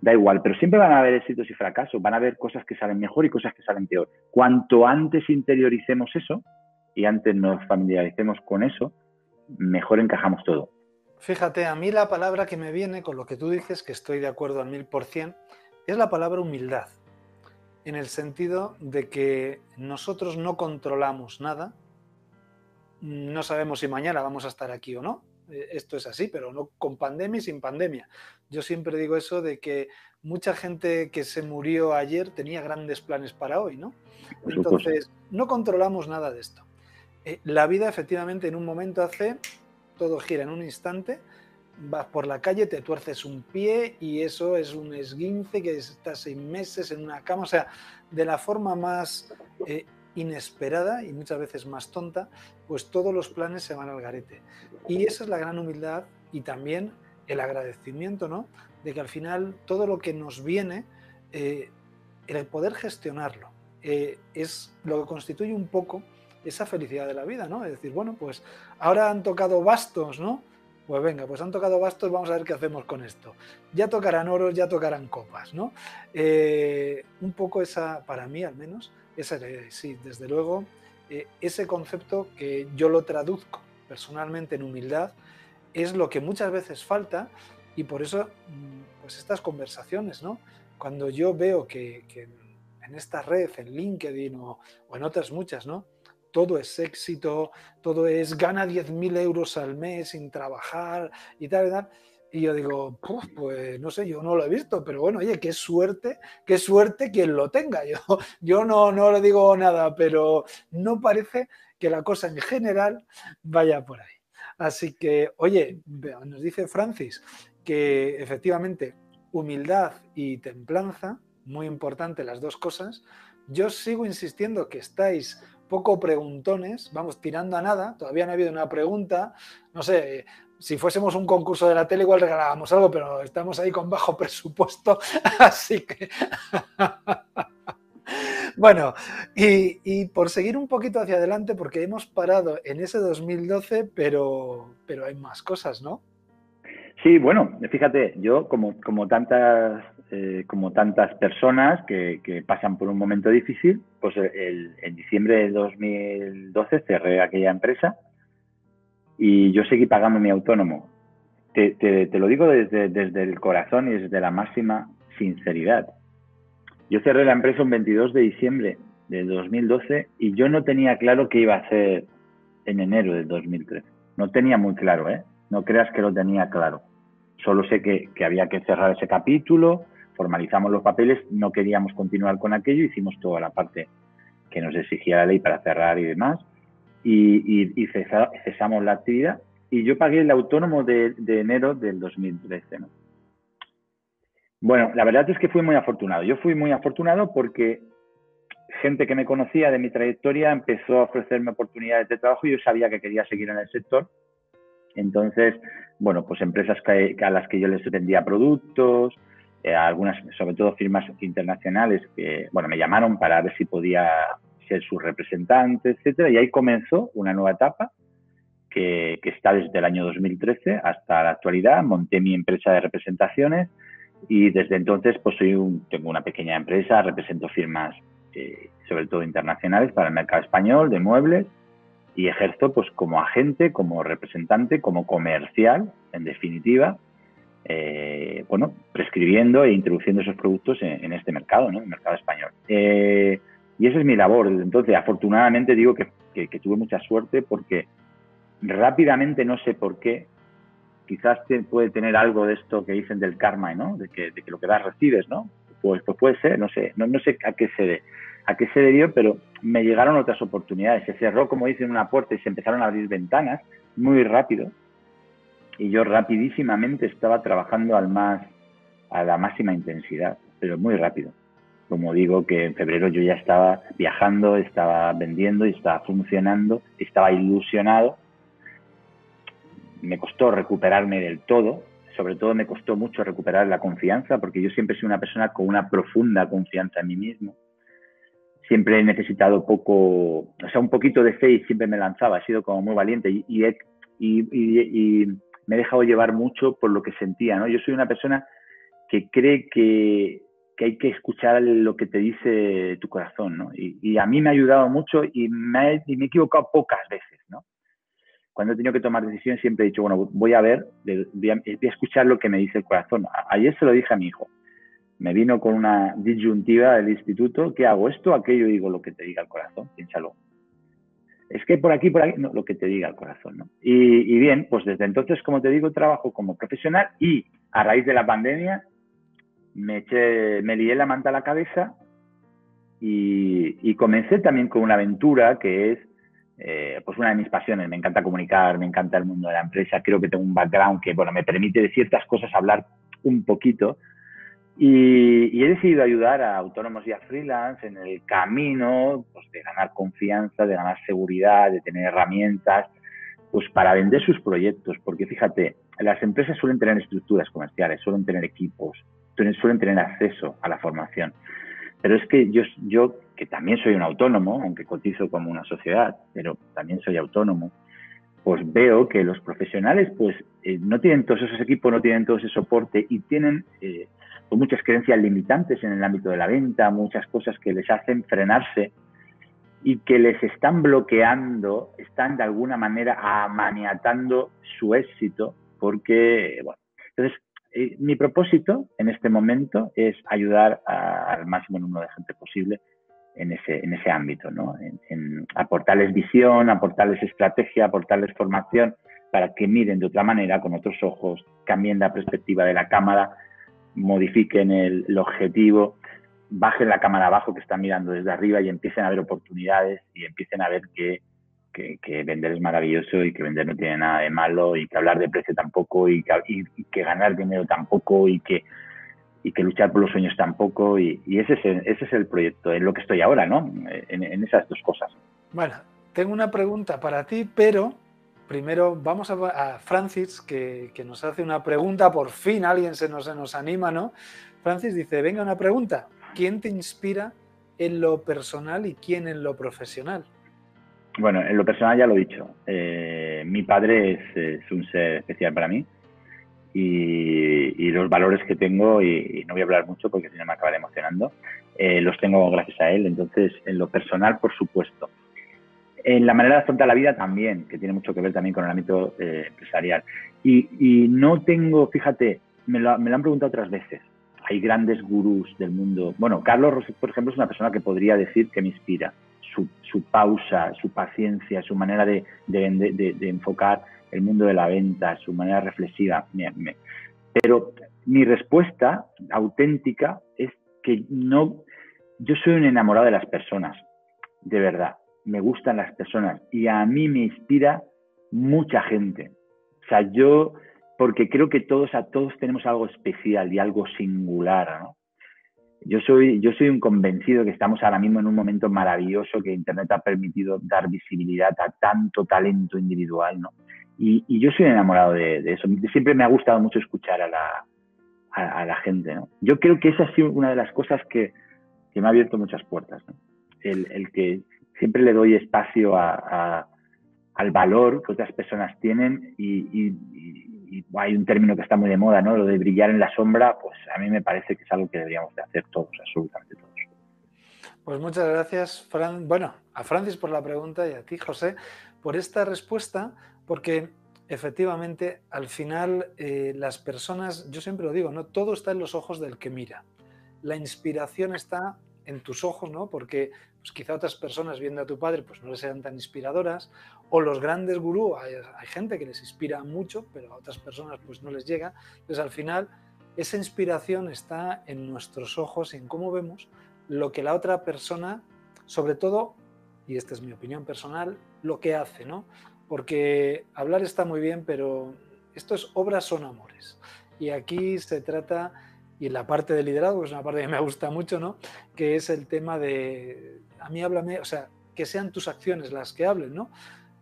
da igual, pero siempre van a haber éxitos y fracasos, van a haber cosas que salen mejor y cosas que salen peor. Cuanto antes interioricemos eso y antes nos familiaricemos con eso, mejor encajamos todo. Fíjate, a mí la palabra que me viene con lo que tú dices, que estoy de acuerdo al mil por cien, es la palabra humildad, en el sentido de que nosotros no controlamos nada. No sabemos si mañana vamos a estar aquí o no. Esto es así, pero no con pandemia y sin pandemia. Yo siempre digo eso de que mucha gente que se murió ayer tenía grandes planes para hoy, ¿no? Entonces, no controlamos nada de esto. Eh, la vida, efectivamente, en un momento hace, todo gira en un instante, vas por la calle, te tuerces un pie y eso es un esguince que estás seis meses en una cama. O sea, de la forma más Eh, inesperada y muchas veces más tonta, pues todos los planes se van al garete. Y esa es la gran humildad y también el agradecimiento, ¿no? De que al final todo lo que nos viene, eh, el poder gestionarlo, eh, es lo que constituye un poco esa felicidad de la vida, ¿no? Es decir, bueno, pues ahora han tocado bastos, ¿no? Pues venga, pues han tocado bastos, vamos a ver qué hacemos con esto. Ya tocarán oros, ya tocarán copas, ¿no? Eh, un poco esa, para mí al menos, esa, sí, desde luego, eh, ese concepto que yo lo traduzco personalmente en humildad es lo que muchas veces falta y por eso pues estas conversaciones, ¿no? Cuando yo veo que, que en esta red, en LinkedIn o, o en otras muchas, ¿no? Todo es éxito, todo es gana diez mil euros al mes sin trabajar y tal y tal. Y yo digo, pues no sé, yo no lo he visto, pero bueno, oye, qué suerte, qué suerte quien lo tenga. Yo, yo no, no le digo nada, pero no parece que la cosa en general vaya por ahí. Así que, oye, nos dice Francis que efectivamente humildad y templanza, muy importante las dos cosas. Yo sigo insistiendo que estáis poco preguntones, vamos tirando a nada, todavía no ha habido una pregunta, no sé, si fuésemos un concurso de la tele igual regalábamos algo, pero estamos ahí con bajo presupuesto, así que bueno, y, y por seguir un poquito hacia adelante, porque hemos parado en ese dos mil doce, pero, pero hay más cosas, ¿no? Sí, bueno, fíjate, yo como, como tantas eh, como tantas personas que, que pasan por un momento difícil, pues el, el, en diciembre de dos mil doce cerré aquella empresa y yo seguí pagando mi autónomo. Te, te, te lo digo desde, desde el corazón y desde la máxima sinceridad. Yo cerré la empresa un veintidós de diciembre de dos mil doce y yo no tenía claro qué iba a hacer en enero del dos mil trece. No tenía muy claro, ¿eh? No creas que lo tenía claro. Solo sé que, que había que cerrar ese capítulo, formalizamos los papeles, no queríamos continuar con aquello, hicimos toda la parte que nos exigía la ley para cerrar y demás, y, y, y cesa, cesamos la actividad, y yo pagué el autónomo de, de enero del dos mil trece, ¿no? Bueno, la verdad es que fui muy afortunado. Yo fui muy afortunado porque gente que me conocía de mi trayectoria empezó a ofrecerme oportunidades de trabajo y yo sabía que quería seguir en el sector. Entonces, bueno, pues empresas que, a las que yo les vendía productos, eh, algunas, sobre todo firmas internacionales que, bueno, me llamaron para ver si podía ser su representante, etcétera. Y ahí comenzó una nueva etapa que, que está desde el año dos mil trece hasta la actualidad. Monté mi empresa de representaciones y desde entonces pues soy un, tengo una pequeña empresa, represento firmas eh, sobre todo internacionales para el mercado español de muebles y ejerzo pues como agente, como representante, como comercial, en definitiva, eh, bueno, prescribiendo e introduciendo esos productos en, en este mercado, ¿no? El mercado español. Eh, y esa es mi labor. Entonces, afortunadamente digo que, que, que tuve mucha suerte porque rápidamente, no sé por qué, quizás te puede tener algo de esto que dicen del karma, ¿no? De que, de que lo que das recibes, ¿no? Pues, pues puede ser, no sé, no, no sé a qué se de, a qué se debió, pero me llegaron otras oportunidades. Se cerró, como dicen, una puerta y se empezaron a abrir ventanas muy rápido. Y yo rapidísimamente estaba trabajando al más, a la máxima intensidad, pero muy rápido. Como digo, que en febrero yo ya estaba viajando, estaba vendiendo y estaba funcionando, estaba ilusionado. Me costó recuperarme del todo, sobre todo me costó mucho recuperar la confianza, porque yo siempre he sido una persona con una profunda confianza en mí mismo. Siempre he necesitado poco, o sea, un poquito de fe y siempre me lanzaba, he sido como muy valiente y, y, he, y, y, y me he dejado llevar mucho por lo que sentía, ¿no? Yo soy una persona que cree que, que hay que escuchar lo que te dice tu corazón, ¿no? Y, y a mí me ha ayudado mucho y me, he, y me he equivocado pocas veces, ¿no? Cuando he tenido que tomar decisiones siempre he dicho, bueno, voy a ver, voy a, voy a escuchar lo que me dice el corazón. A, ayer se lo dije a mi hijo. Me vino con una disyuntiva del instituto, ¿qué hago? ¿Esto o aquello? Digo, lo que te diga el corazón, piénsalo. Es que por aquí, por aquí, no, lo que te diga el corazón, ¿no? Y, y bien, pues desde entonces, como te digo, trabajo como profesional y a raíz de la pandemia me, eché, me lié la manta a la cabeza y, y comencé también con una aventura que es, Eh, pues una de mis pasiones. Me encanta comunicar, me encanta el mundo de la empresa, creo que tengo un background que, bueno, me permite de ciertas cosas hablar un poquito y, y he decidido ayudar a autónomos y a freelance en el camino, pues, de ganar confianza, de ganar seguridad, de tener herramientas, pues para vender sus proyectos, porque fíjate, las empresas suelen tener estructuras comerciales, suelen tener equipos, suelen tener acceso a la formación, pero es que yo, yo que también soy un autónomo, aunque cotizo como una sociedad, pero también soy autónomo, pues veo que los profesionales pues eh, no tienen todos esos equipos, no tienen todo ese soporte y tienen eh, pues muchas creencias limitantes en el ámbito de la venta, muchas cosas que les hacen frenarse y que les están bloqueando, están de alguna manera amaniatando su éxito porque, bueno, entonces eh, mi propósito en este momento es ayudar a, al máximo número de gente posible en ese, en ese ámbito, ¿no? En, en aportarles visión, aportarles estrategia, aportarles formación para que miren de otra manera, con otros ojos, cambien la perspectiva de la cámara, modifiquen el, el objetivo, bajen la cámara abajo que están mirando desde arriba y empiecen a ver oportunidades y empiecen a ver que, que, que vender es maravilloso y que vender no tiene nada de malo y que hablar de precio tampoco y que, y, y que ganar dinero tampoco y que y que luchar por los sueños tampoco, y, y ese, es el, ese es el proyecto, en lo que estoy ahora, ¿no? En, en esas dos cosas. Bueno, tengo una pregunta para ti, pero primero vamos a, a Francis, que, que nos hace una pregunta, por fin alguien se nos, se nos anima, ¿no? Francis dice, venga, una pregunta, ¿quién te inspira en lo personal y quién en lo profesional? Bueno, en lo personal ya lo he dicho, eh, mi padre es, es un ser especial para mí, Y, y los valores que tengo, y, y no voy a hablar mucho porque si no me acabaré emocionando, eh, los tengo gracias a él. Entonces, en lo personal, por supuesto. En la manera de afrontar la vida también, que tiene mucho que ver también con el ámbito eh, empresarial. Y, y no tengo, fíjate, me lo, me lo han preguntado otras veces. Hay grandes gurús del mundo. Bueno, Carlos Roset, por ejemplo, es una persona que podría decir que me inspira. Su, su pausa, su paciencia, su manera de, de, de, de, de enfocar el mundo de la venta, su manera reflexiva. Pero mi respuesta auténtica es que no, yo soy un enamorado de las personas, de verdad. Me gustan las personas y a mí me inspira mucha gente. O sea, yo, porque creo que todos a todos tenemos algo especial y algo singular, ¿no? Yo soy, yo soy un convencido que estamos ahora mismo en un momento maravilloso que Internet ha permitido dar visibilidad a tanto talento individual, ¿no? Y, y yo soy enamorado de, de eso. Siempre me ha gustado mucho escuchar a la, a, a la gente, ¿no? Yo creo que esa ha sido una de las cosas que, que me ha abierto muchas puertas, ¿no? El, el que siempre le doy espacio a, a, al valor que otras personas tienen y, y, y, y hay un término que está muy de moda, ¿no? Lo de brillar en la sombra, pues a mí me parece que es algo que deberíamos de hacer todos, absolutamente todos. Pues muchas gracias, Fran. Bueno, a Francis por la pregunta y a ti, José, por esta respuesta, porque efectivamente al final eh, las personas, yo siempre lo digo, ¿no? Todo está en los ojos del que mira. La inspiración está en tus ojos, ¿no? Porque pues, quizá otras personas viendo a tu padre pues no les sean tan inspiradoras, o los grandes gurús, hay, hay gente que les inspira mucho, pero a otras personas pues no les llega. Entonces al final esa inspiración está en nuestros ojos y en cómo vemos lo que la otra persona, sobre todo, y esta es mi opinión personal, lo que hace, ¿no? Porque hablar está muy bien, pero esto es obras son amores. Y aquí se trata, y la parte de liderazgo es una parte que me gusta mucho, ¿no? Que es el tema de, a mí háblame, o sea, que sean tus acciones las que hablen, ¿no?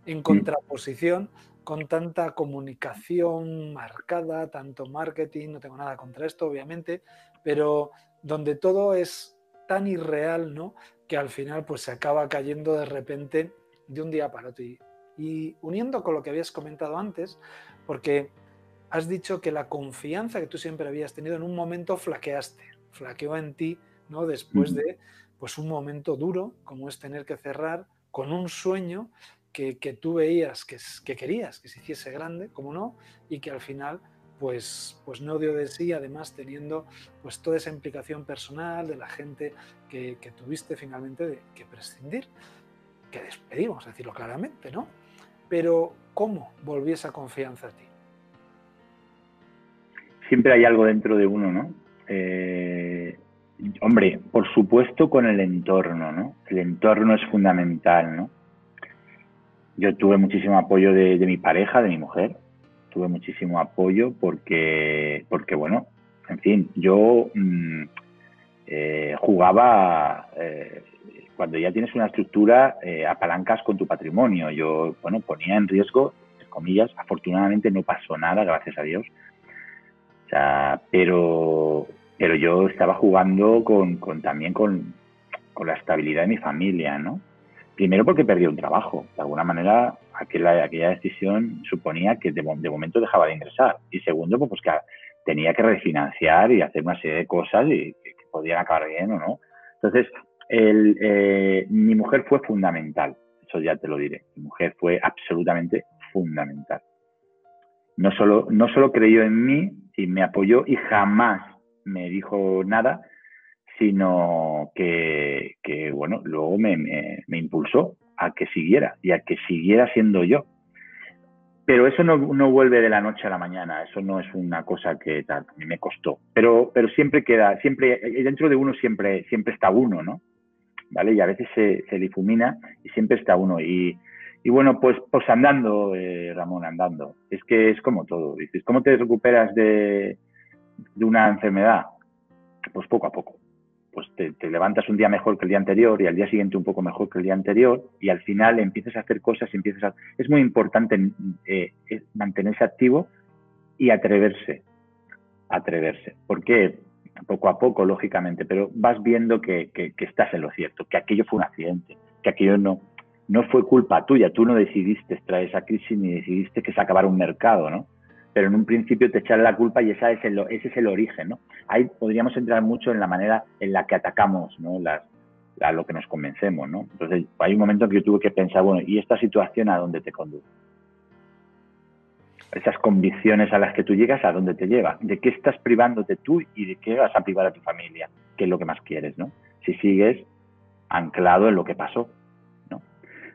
En contraposición con tanta comunicación marcada, tanto marketing, no tengo nada contra esto, obviamente, pero donde todo es tan irreal, ¿no? Que al final pues se acaba cayendo de repente de un día para otro. Y, y uniendo con lo que habías comentado antes, porque has dicho que la confianza que tú siempre habías tenido en un momento flaqueaste, flaqueó en ti, ¿no? Después uh-huh. de pues un momento duro, como es tener que cerrar con un sueño que, que tú veías, que, que querías que se hiciese grande, como no, y que al final Pues, pues no dio de sí, además teniendo pues toda esa implicación personal de la gente que, que tuviste finalmente de, que prescindir, que despedir, vamos a decirlo claramente, ¿no? Pero, ¿cómo volví esa confianza a ti? Siempre hay algo dentro de uno, ¿no? Eh, hombre, por supuesto con el entorno, ¿no? El entorno es fundamental, ¿no? Yo tuve muchísimo apoyo de, de mi pareja, de mi mujer. Tuve muchísimo apoyo porque, porque bueno, en fin, yo mmm, eh, jugaba, eh, cuando ya tienes una estructura, eh, apalancas con tu patrimonio. Yo, bueno, ponía en riesgo, entre comillas, afortunadamente no pasó nada, gracias a Dios. O sea, pero, pero yo estaba jugando con, con también con, con la estabilidad de mi familia, ¿no? Primero porque perdí un trabajo. De alguna manera, aquella, aquella decisión suponía que de, de momento dejaba de ingresar. Y segundo, pues, pues que tenía que refinanciar y hacer una serie de cosas y, que, que podían acabar bien o no. Entonces, el, eh, mi mujer fue fundamental. Eso ya te lo diré. Mi mujer fue absolutamente fundamental. No solo, no solo creyó en mí y me apoyó y jamás me dijo nada, sino que, que, bueno, luego me, me, me impulsó a que siguiera y a que siguiera siendo yo. Pero eso no, no vuelve de la noche a la mañana, eso no es una cosa que tal, a mí me costó. Pero, pero siempre queda, siempre dentro de uno siempre, siempre está uno, ¿no? ¿Vale? Y a veces se, se difumina y siempre está uno. Y, y bueno, pues, pues andando, eh, Ramón, andando. Es que es como todo. Dices, ¿cómo te recuperas de, de una enfermedad? Pues poco a poco. Pues te, te levantas un día mejor que el día anterior y al día siguiente un poco mejor que el día anterior y al final empiezas a hacer cosas y empiezas a... Es muy importante eh, mantenerse activo y atreverse, atreverse. ¿Por qué? Poco a poco, lógicamente, pero vas viendo que, que, que estás en lo cierto, que aquello fue un accidente, que aquello no, no fue culpa tuya. Tú no decidiste traer esa crisis ni decidiste que se acabara un mercado, ¿no? Pero en un principio te echan la culpa y esa es el, ese es el origen, ¿no? Ahí podríamos entrar mucho en la manera en la que atacamos, ¿no? Las, la, lo que nos convencemos, ¿no? Entonces, hay un momento en que yo tuve que pensar, bueno, ¿y esta situación a dónde te conduce? Esas convicciones a las que tú llegas, ¿a dónde te lleva? ¿De qué estás privándote tú y de qué vas a privar a tu familia? ¿Qué es lo que más quieres, no? Si sigues anclado en lo que pasó, ¿no?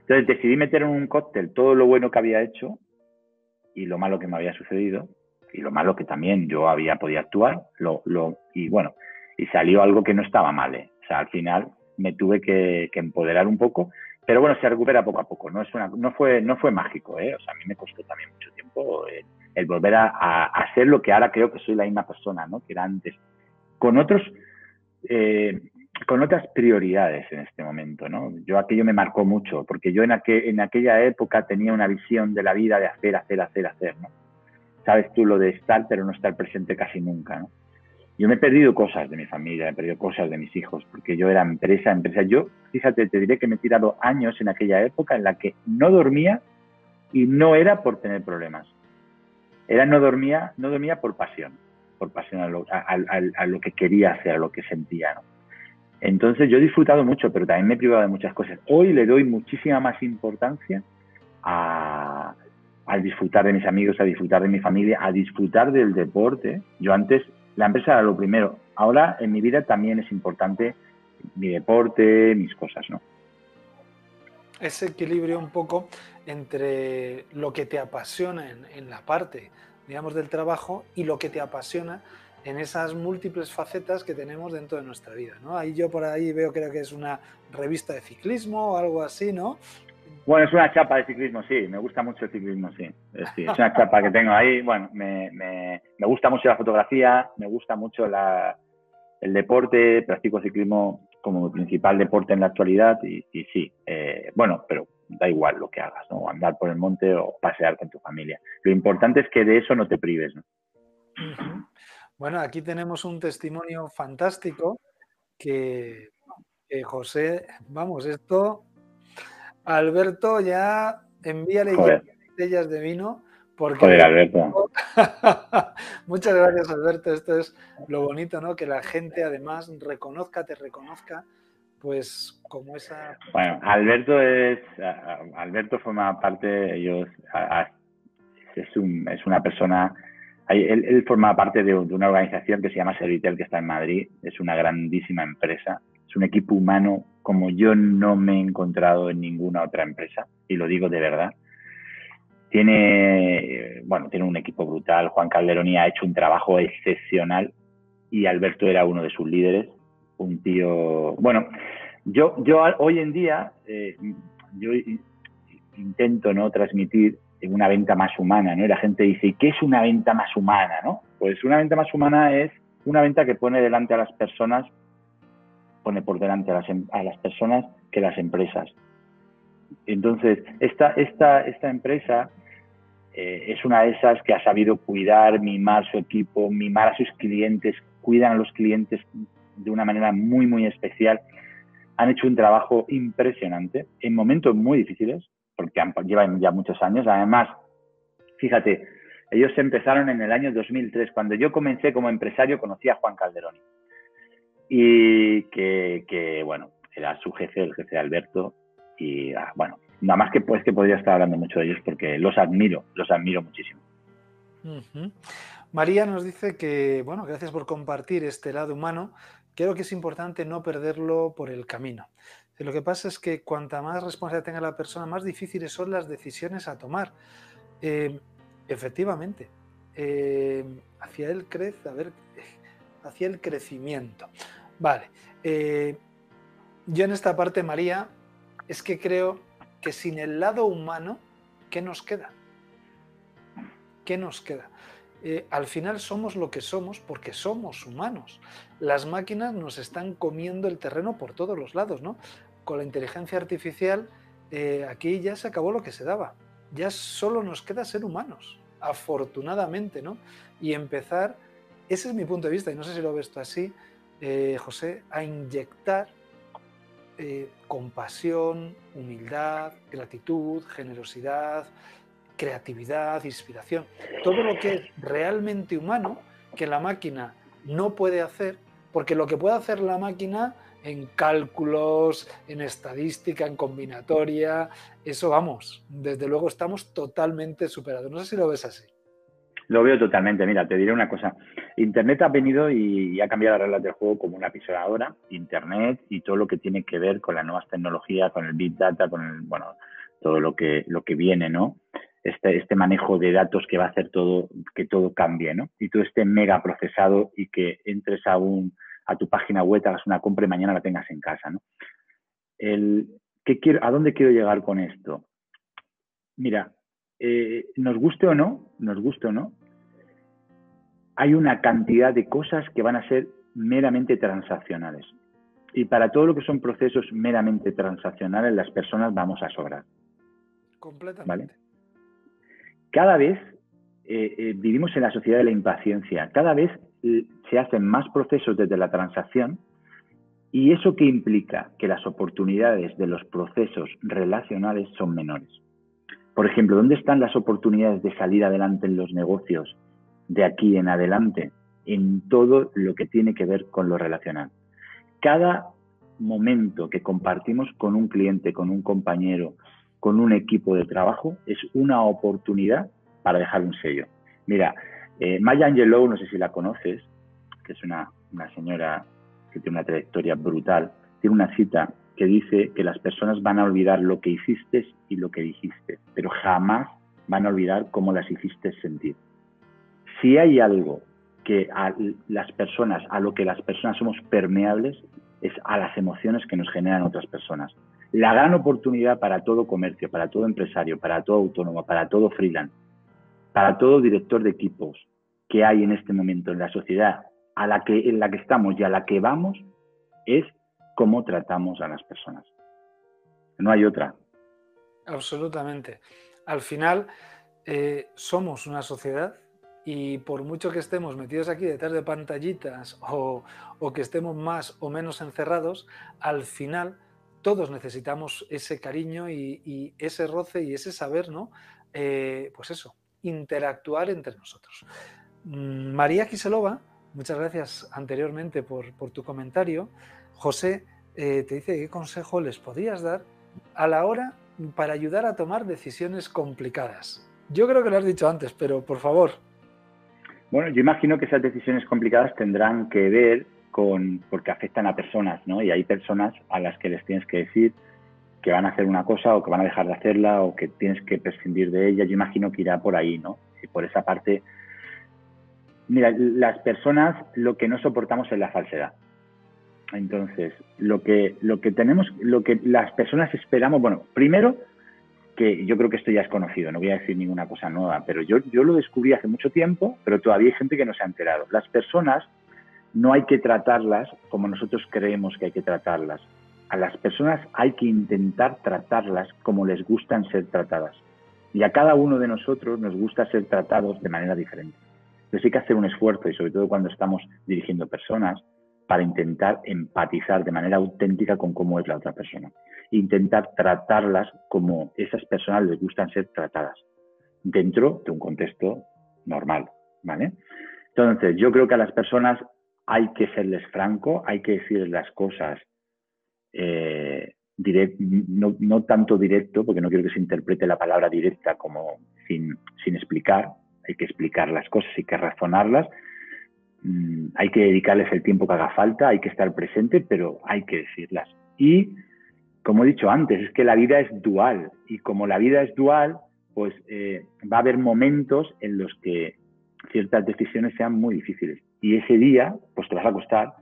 Entonces, decidí meter en un cóctel todo lo bueno que había hecho y lo malo que me había sucedido, y lo malo que también yo había podido actuar, lo, lo, y bueno, y salió algo que no estaba mal, ¿eh? O sea, al final me tuve que, que empoderar un poco, pero bueno, se recupera poco a poco, no, es una, no, fue, no fue mágico, ¿eh? O sea, a mí me costó también mucho tiempo el, el volver a, a, a ser lo que ahora creo que soy la misma persona, ¿no? Que era antes. Con otros, eh, con otras prioridades en este momento, ¿no? Yo aquello me marcó mucho, porque yo en, aquel, en aquella época tenía una visión de la vida de hacer, hacer, hacer, hacer, ¿no? Sabes tú lo de estar, pero no estar presente casi nunca, ¿no? Yo me he perdido cosas de mi familia, me he perdido cosas de mis hijos, porque yo era empresa, empresa. Yo, fíjate, te diré que me he tirado años en aquella época en la que no dormía y no era por tener problemas. Era no dormía, no dormía por pasión, por pasión a lo, a, a, a lo que quería hacer, a lo que sentía, ¿no? Entonces yo he disfrutado mucho, pero también me he privado de muchas cosas. Hoy le doy muchísima más importancia a, a disfrutar de mis amigos, a disfrutar de mi familia, a disfrutar del deporte. Yo antes, la empresa era lo primero. Ahora en mi vida también es importante mi deporte, mis cosas, ¿no? Ese equilibrio un poco entre lo que te apasiona en, en la parte, digamos, del trabajo y lo que te apasiona en esas múltiples facetas que tenemos dentro de nuestra vida, ¿no? Ahí yo por ahí veo, creo que es una revista de ciclismo o algo así, ¿no? Bueno, es una chapa de ciclismo, sí. Me gusta mucho el ciclismo, sí. sí es una chapa que tengo ahí. Bueno, me, me, me gusta mucho la fotografía, me gusta mucho la, el deporte. Practico ciclismo como mi principal deporte en la actualidad y, y sí. Eh, bueno, pero da igual lo que hagas, ¿no? Andar por el monte o pasear con tu familia. Lo importante es que de eso no te prives, ¿no? Uh-huh. Bueno, aquí tenemos un testimonio fantástico que, que José, vamos, esto, Alberto ya envíale botellas de vino porque... Joder, Alberto. Muchas gracias, Alberto. Esto es lo bonito, ¿no? Que la gente además reconozca, te reconozca, pues como esa... Bueno, Alberto es, Alberto forma parte de ellos, es, un, es una persona... Él, él forma parte de una organización que se llama Servitel, que está en Madrid. Es una grandísima empresa. Es un equipo humano como yo no me he encontrado en ninguna otra empresa, y lo digo de verdad. Tiene, bueno, tiene un equipo brutal. Juan Calderón ha hecho un trabajo excepcional y Alberto era uno de sus líderes. Un tío... Bueno, yo, yo hoy en día eh, yo intento no transmitir una venta más humana, ¿no? Y la gente dice, ¿y qué es una venta más humana, no? Pues una venta más humana es una venta que pone delante a las personas, pone por delante a las, a las personas que las empresas. Entonces, esta, esta, esta empresa eh, es una de esas que ha sabido cuidar, mimar su equipo, mimar a sus clientes, cuidan a los clientes de una manera muy, muy especial. Han hecho un trabajo impresionante en momentos muy difíciles, porque han, llevan ya muchos años. Además, fíjate, ellos empezaron en el año dos mil tres. Cuando yo comencé como empresario, conocí a Juan Calderón. Y que, que bueno, era su jefe, el jefe de Alberto. Y, ah, bueno, nada más que, pues, que podría estar hablando mucho de ellos porque los admiro, los admiro muchísimo. Uh-huh. María nos dice que, bueno, gracias por compartir este lado humano. Creo que es importante no perderlo por el camino. Lo que pasa es que cuanta más responsabilidad tenga la persona, más difíciles son las decisiones a tomar. Eh, efectivamente, eh, hacia el crece, a ver, eh, hacia el crecimiento. Vale. Eh, yo en esta parte, María, es que creo que sin el lado humano, ¿qué nos queda? ¿Qué nos queda? Eh, al final somos lo que somos porque somos humanos. Las máquinas nos están comiendo el terreno por todos los lados, ¿no? Con la inteligencia artificial, eh, aquí ya se acabó lo que se daba. Ya solo nos queda ser humanos, afortunadamente, ¿no? Y empezar, ese es mi punto de vista, y no sé si lo ves tú así, eh, José, a inyectar eh, compasión, humildad, gratitud, generosidad, creatividad, inspiración. Todo lo que es realmente humano, que la máquina no puede hacer, porque lo que puede hacer la máquina... en cálculos, en estadística, en combinatoria, eso vamos, desde luego estamos totalmente superados. No sé si lo ves así. Lo veo totalmente. Mira, te diré una cosa. Internet ha venido y, y ha cambiado las reglas del juego como una apisonadora. Internet y todo lo que tiene que ver con las nuevas tecnologías, con el Big Data, con el, bueno, todo lo que, lo que viene, ¿no? Este, este manejo de datos que va a hacer todo, que todo cambie, ¿no? Y todo este mega procesado y que entres a un... a tu página web, hagas una compra y mañana la tengas en casa, ¿no? El, ¿qué quiero, ¿A dónde quiero llegar con esto? Mira, eh, nos guste o no, nos guste o no, hay una cantidad de cosas que van a ser meramente transaccionales. Y para todo lo que son procesos meramente transaccionales, las personas vamos a sobrar. Completamente. ¿Vale? Cada vez eh, eh, vivimos en la sociedad de la impaciencia. Cada vez eh, se hacen más procesos desde la transacción. ¿Y eso qué implica? Que las oportunidades de los procesos relacionales son menores. Por ejemplo, ¿dónde están las oportunidades de salir adelante en los negocios de aquí en adelante? En todo lo que tiene que ver con lo relacional. Cada momento que compartimos con un cliente, con un compañero, con un equipo de trabajo, es una oportunidad para dejar un sello. Mira, eh, Maya Angelou, no sé si la conoces, que es una, una señora que tiene una trayectoria brutal, tiene una cita que dice que las personas van a olvidar lo que hiciste y lo que dijiste, pero jamás van a olvidar cómo las hiciste sentir. Si hay algo que a las personas, a lo que las personas somos permeables, es a las emociones que nos generan otras personas. La gran oportunidad para todo comercio, para todo empresario, para todo autónomo, para todo freelance, para todo director de equipos que hay en este momento en la sociedad a la que, en la que estamos y a la que vamos, es cómo tratamos a las personas. No hay otra. Absolutamente. Al final, eh, somos una sociedad y por mucho que estemos metidos aquí detrás de pantallitas o, o que estemos más o menos encerrados, al final todos necesitamos ese cariño y, y ese roce y ese saber, ¿no? Eh, pues eso, interactuar entre nosotros. María Kiselova, muchas gracias anteriormente por, por tu comentario. José eh, te dice qué consejo les podrías dar a la hora para ayudar a tomar decisiones complicadas. Yo creo que lo has dicho antes, pero por favor. Bueno, yo imagino que esas decisiones complicadas tendrán que ver con, porque afectan a personas, ¿no? Y hay personas a las que les tienes que decir que van a hacer una cosa o que van a dejar de hacerla o que tienes que prescindir de ella. Yo imagino que irá por ahí, ¿no? Y por esa parte, mira, las personas lo que no soportamos es la falsedad. Entonces, lo que, lo que tenemos, lo que las personas esperamos, bueno, primero, que yo creo que esto ya es conocido, no voy a decir ninguna cosa nueva, pero yo, yo lo descubrí hace mucho tiempo, pero todavía hay gente que no se ha enterado. Las personas no hay que tratarlas como nosotros creemos que hay que tratarlas. A las personas hay que intentar tratarlas como les gustan ser tratadas. Y a cada uno de nosotros nos gusta ser tratados de manera diferente. Entonces hay que hacer un esfuerzo, y sobre todo cuando estamos dirigiendo personas, para intentar empatizar de manera auténtica con cómo es la otra persona. Intentar tratarlas como esas personas les gustan ser tratadas, dentro de un contexto normal, ¿vale? Entonces, yo creo que a las personas hay que serles franco, hay que decirles las cosas, eh, direct, no, no tanto directo, porque no quiero que se interprete la palabra directa como sin, sin explicar, hay que explicar las cosas, hay que razonarlas, hay que dedicarles el tiempo que haga falta, hay que estar presente, pero hay que decirlas. Y, como he dicho antes, es que la vida es dual. Y como la vida es dual, pues eh, va a haber momentos en los que ciertas decisiones sean muy difíciles. Y ese día, pues te vas a acostar,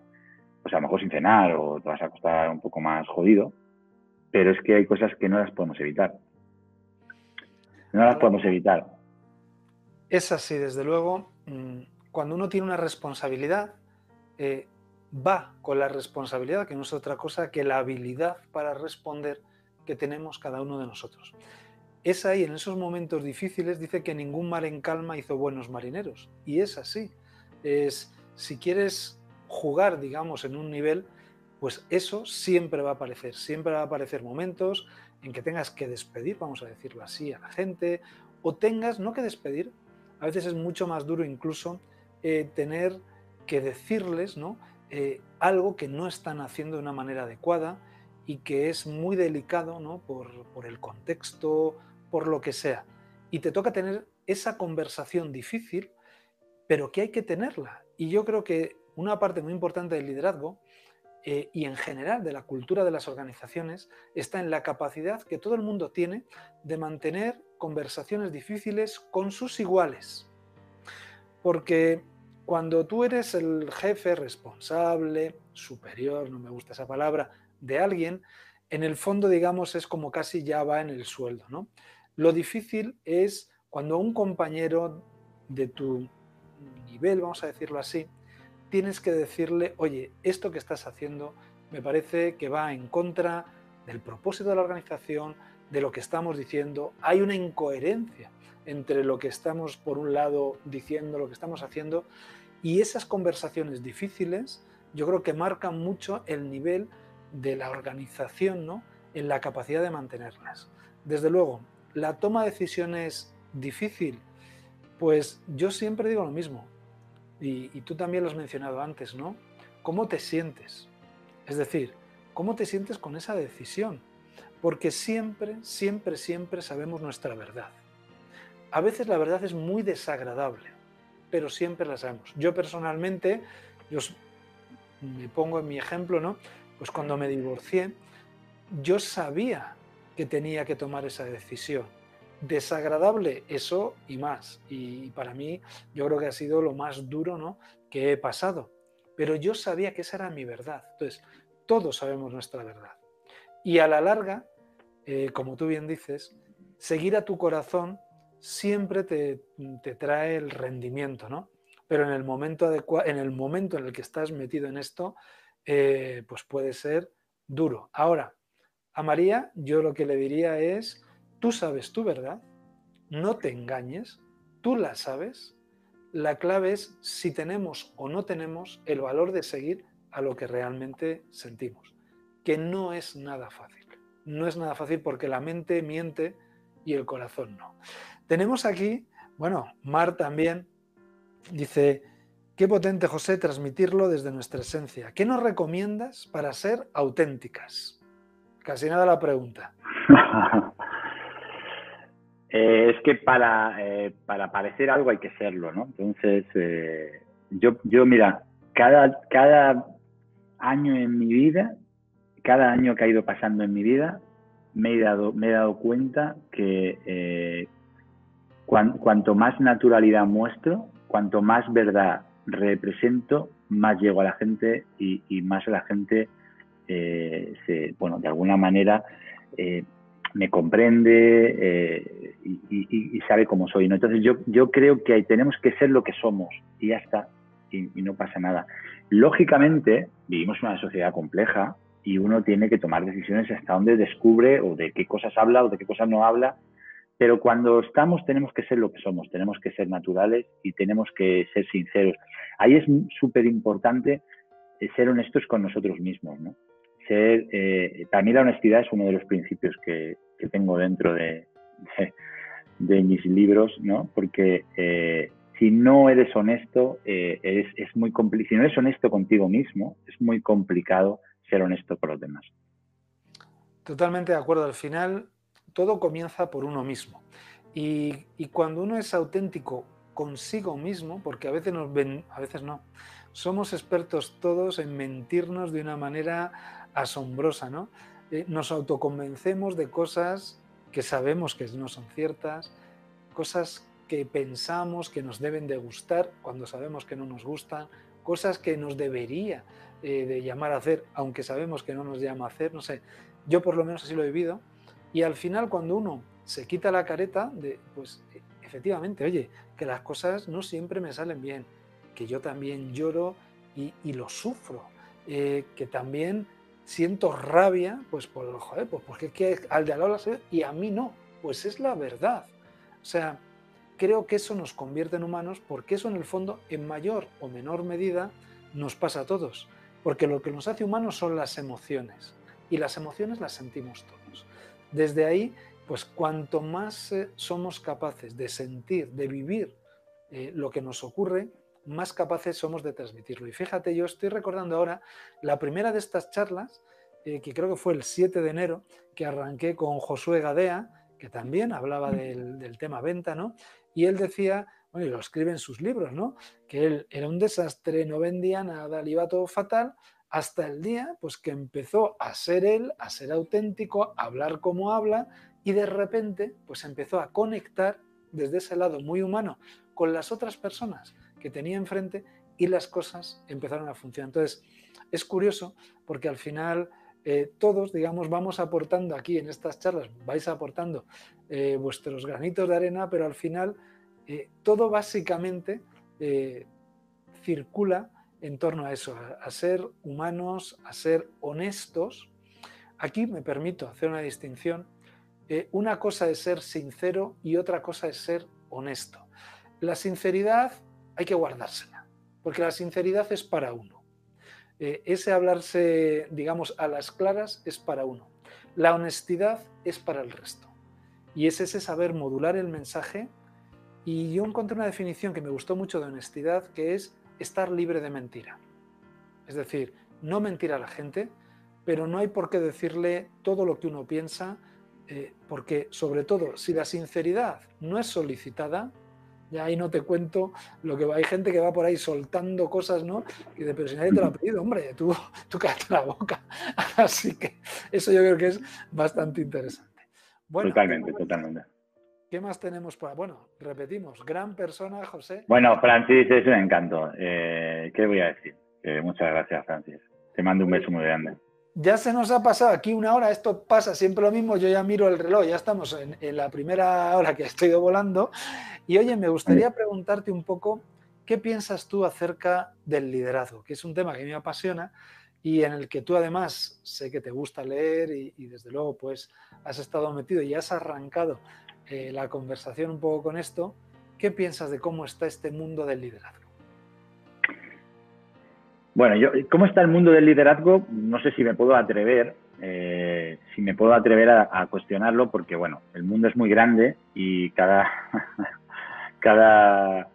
pues a lo mejor sin cenar, o te vas a acostar un poco más jodido, pero es que hay cosas que no las podemos evitar. No las podemos evitar. Es así, desde luego. Mmm... Cuando uno tiene una responsabilidad, eh, va con la responsabilidad, que no es otra cosa que la habilidad para responder que tenemos cada uno de nosotros. Es ahí, en esos momentos difíciles, dice que ningún mar en calma hizo buenos marineros. Y es así. Es, si quieres jugar, digamos, en un nivel, pues eso siempre va a aparecer. Siempre va a aparecer momentos en que tengas que despedir, vamos a decirlo así, a la gente, o tengas, no que despedir, a veces es mucho más duro incluso Eh, tener que decirles, ¿no? eh, algo que no están haciendo de una manera adecuada y que es muy delicado, ¿no? por, por el contexto, por lo que sea. Y te toca tener esa conversación difícil, pero que hay que tenerla. Y yo creo que una parte muy importante del liderazgo eh, y en general de la cultura de las organizaciones está en la capacidad que todo el mundo tiene de mantener conversaciones difíciles con sus iguales. Porque cuando tú eres el jefe responsable, superior, no me gusta esa palabra, de alguien, en el fondo, digamos, es como casi ya va en el sueldo, ¿no? Lo difícil es cuando un compañero de tu nivel, vamos a decirlo así, tienes que decirle, oye, esto que estás haciendo me parece que va en contra del propósito de la organización, de lo que estamos diciendo. Hay una incoherencia entre lo que estamos, por un lado, diciendo, lo que estamos haciendo, y esas conversaciones difíciles yo creo que marcan mucho el nivel de la organización, ¿no?, en la capacidad de mantenerlas. Desde luego, la toma de decisiones difícil, pues yo siempre digo lo mismo, y, y tú también lo has mencionado antes, ¿no? ¿Cómo te sientes? Es decir, ¿cómo te sientes con esa decisión? Porque siempre, siempre, siempre sabemos nuestra verdad. A veces la verdad es muy desagradable, pero siempre la sabemos. Yo personalmente, yo me pongo en mi ejemplo, ¿no? Pues cuando me divorcié, yo sabía que tenía que tomar esa decisión. Desagradable, eso y más. Y para mí, yo creo que ha sido lo más duro, ¿no?, que he pasado. Pero yo sabía que esa era mi verdad. Entonces, todos sabemos nuestra verdad. Y a la larga, eh, como tú bien dices, seguir a tu corazón siempre te, te trae el rendimiento, ¿no? Pero en el momento adecuado, en el momento en el que estás metido en esto, eh, pues puede ser duro. Ahora, a María yo lo que le diría es, tú sabes tu verdad, no te engañes, tú la sabes. La clave es si tenemos o no tenemos el valor de seguir a lo que realmente sentimos, que no es nada fácil. No es nada fácil porque la mente miente y el corazón no. Tenemos aquí, bueno, Mar también dice, qué potente, José, transmitirlo desde nuestra esencia. ¿Qué nos recomiendas para ser auténticas? Casi nada la pregunta. Eh, es que para, eh, para parecer algo hay que serlo, ¿no? Entonces, eh, yo, yo, mira, cada, cada año en mi vida, cada año que ha ido pasando en mi vida, me he dado, me he dado cuenta que eh, cuan, cuanto más naturalidad muestro, cuanto más verdad represento, más llego a la gente y, y más a la gente, eh, se, bueno, de alguna manera... Eh, me comprende eh, y, y, y sabe cómo soy, ¿no? Entonces yo, yo creo que tenemos que ser lo que somos y ya está, y, y no pasa nada. Lógicamente, vivimos una sociedad compleja y uno tiene que tomar decisiones hasta dónde descubre o de qué cosas habla o de qué cosas no habla, pero cuando estamos tenemos que ser lo que somos, tenemos que ser naturales y tenemos que ser sinceros. Ahí es súper importante ser honestos con nosotros mismos, ¿no? Ser, eh, para mí la honestidad es uno de los principios que, que tengo dentro de, de, de mis libros, ¿no? Porque eh, si no eres honesto, eh, es, es muy complicado. Si no eres honesto contigo mismo, es muy complicado ser honesto con los demás. Totalmente de acuerdo. Al final, todo comienza por uno mismo. Y, y cuando uno es auténtico consigo mismo, porque a veces nos ven, a veces no, somos expertos todos en mentirnos de una manera asombrosa, ¿no? Eh, nos autoconvencemos de cosas que sabemos que no son ciertas, cosas que pensamos que nos deben de gustar cuando sabemos que no nos gustan, cosas que nos debería eh, de llamar a hacer aunque sabemos que no nos llama a hacer, no sé, yo por lo menos así lo he vivido y al final cuando uno se quita la careta, de, pues efectivamente, oye, que las cosas no siempre me salen bien, que yo también lloro y, y lo sufro, eh, que también siento rabia, pues por, joder, pues porque es que al de al lado la sé y a mí no, pues es la verdad. O sea, creo que eso nos convierte en humanos porque eso en el fondo, en mayor o menor medida, nos pasa a todos. Porque lo que nos hace humanos son las emociones y las emociones las sentimos todos. Desde ahí, pues cuanto más eh, somos capaces de sentir, de vivir eh, lo que nos ocurre, más capaces somos de transmitirlo. Y fíjate, yo estoy recordando ahora la primera de estas charlas, eh, que creo que fue el siete de enero, que arranqué con Josué Gadea, que también hablaba del, del tema venta, ¿no? Y él decía, bueno, y lo escribe en sus libros, ¿no? Que él era un desastre, no vendía nada, le iba todo fatal, hasta el día pues, que empezó a ser él, a ser auténtico, a hablar como habla, y de repente pues empezó a conectar desde ese lado muy humano con las otras personas que tenía enfrente y las cosas empezaron a funcionar. Entonces, es curioso porque al final eh, todos, digamos, vamos aportando aquí en estas charlas, vais aportando eh, vuestros granitos de arena, pero al final eh, todo básicamente eh, circula en torno a eso, a ser humanos, a ser honestos. Aquí me permito hacer una distinción. Eh, una cosa es ser sincero y otra cosa es ser honesto. La sinceridad hay que guardársela, porque la sinceridad es para uno. Eh, ese hablarse, digamos, a las claras es para uno. La honestidad es para el resto. Y es ese saber modular el mensaje. Y yo encontré una definición que me gustó mucho de honestidad, que es estar libre de mentira. Es decir, no mentir a la gente, pero no hay por qué decirle todo lo que uno piensa, eh, porque sobre todo si la sinceridad no es solicitada, ya ahí no te cuento lo que va. Hay gente que va por ahí soltando cosas, ¿no? Y de, pero si nadie te lo ha pedido, hombre, tú, tú cállate la boca. Así que eso yo creo que es bastante interesante. Bueno, totalmente, totalmente. ¿Qué más tenemos para...? Bueno, repetimos, gran persona, José. Bueno, Francis, es un encanto. Eh, ¿Qué voy a decir? Eh, muchas gracias, Francis. Te mando un beso muy grande. Ya se nos ha pasado aquí una hora, esto pasa siempre lo mismo, yo ya miro el reloj, ya estamos en, en la primera hora que estoy volando. Y oye, me gustaría preguntarte un poco, ¿qué piensas tú acerca del liderazgo? Que es un tema que me apasiona y en el que tú además sé que te gusta leer y, y desde luego pues has estado metido y has arrancado eh, la conversación un poco con esto. ¿Qué piensas de cómo está este mundo del liderazgo? Bueno, yo, ¿cómo está el mundo del liderazgo? No sé si me puedo atrever, eh, si me puedo atrever a, a cuestionarlo, porque bueno, el mundo es muy grande y cada, cada,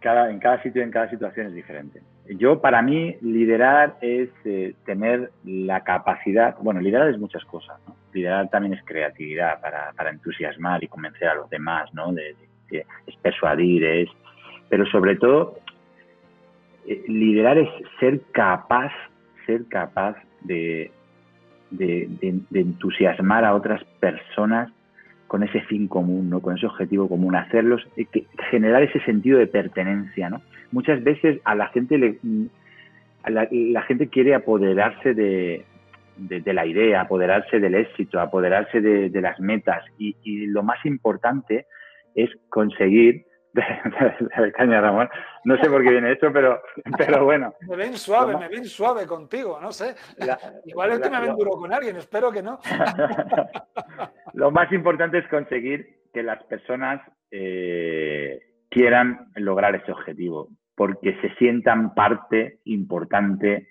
cada, en cada sitio, en cada situación es diferente. Yo, para mí, liderar es eh, tener la capacidad, bueno, liderar es muchas cosas, ¿no? Liderar también es creatividad para, para entusiasmar y convencer a los demás, ¿no? De, de, de, es persuadir, es, pero sobre todo... Liderar es ser capaz, ser capaz de, de, de, de entusiasmar a otras personas con ese fin común, ¿no? Con ese objetivo común, hacerlos, que, generar ese sentido de pertenencia, ¿no? Muchas veces a la gente le, a la, la gente quiere apoderarse de, de, de la idea, apoderarse del éxito, apoderarse de, de las metas y, y lo más importante es conseguir. Caña, Ramón. No sé por qué viene esto, pero, pero bueno. Me ven suave, ¿Cómo? me ven suave contigo, no sé. La, Igual es la, que me ven duro con alguien, espero que no. Lo más importante es conseguir que las personas eh, quieran lograr ese objetivo, porque se sientan parte importante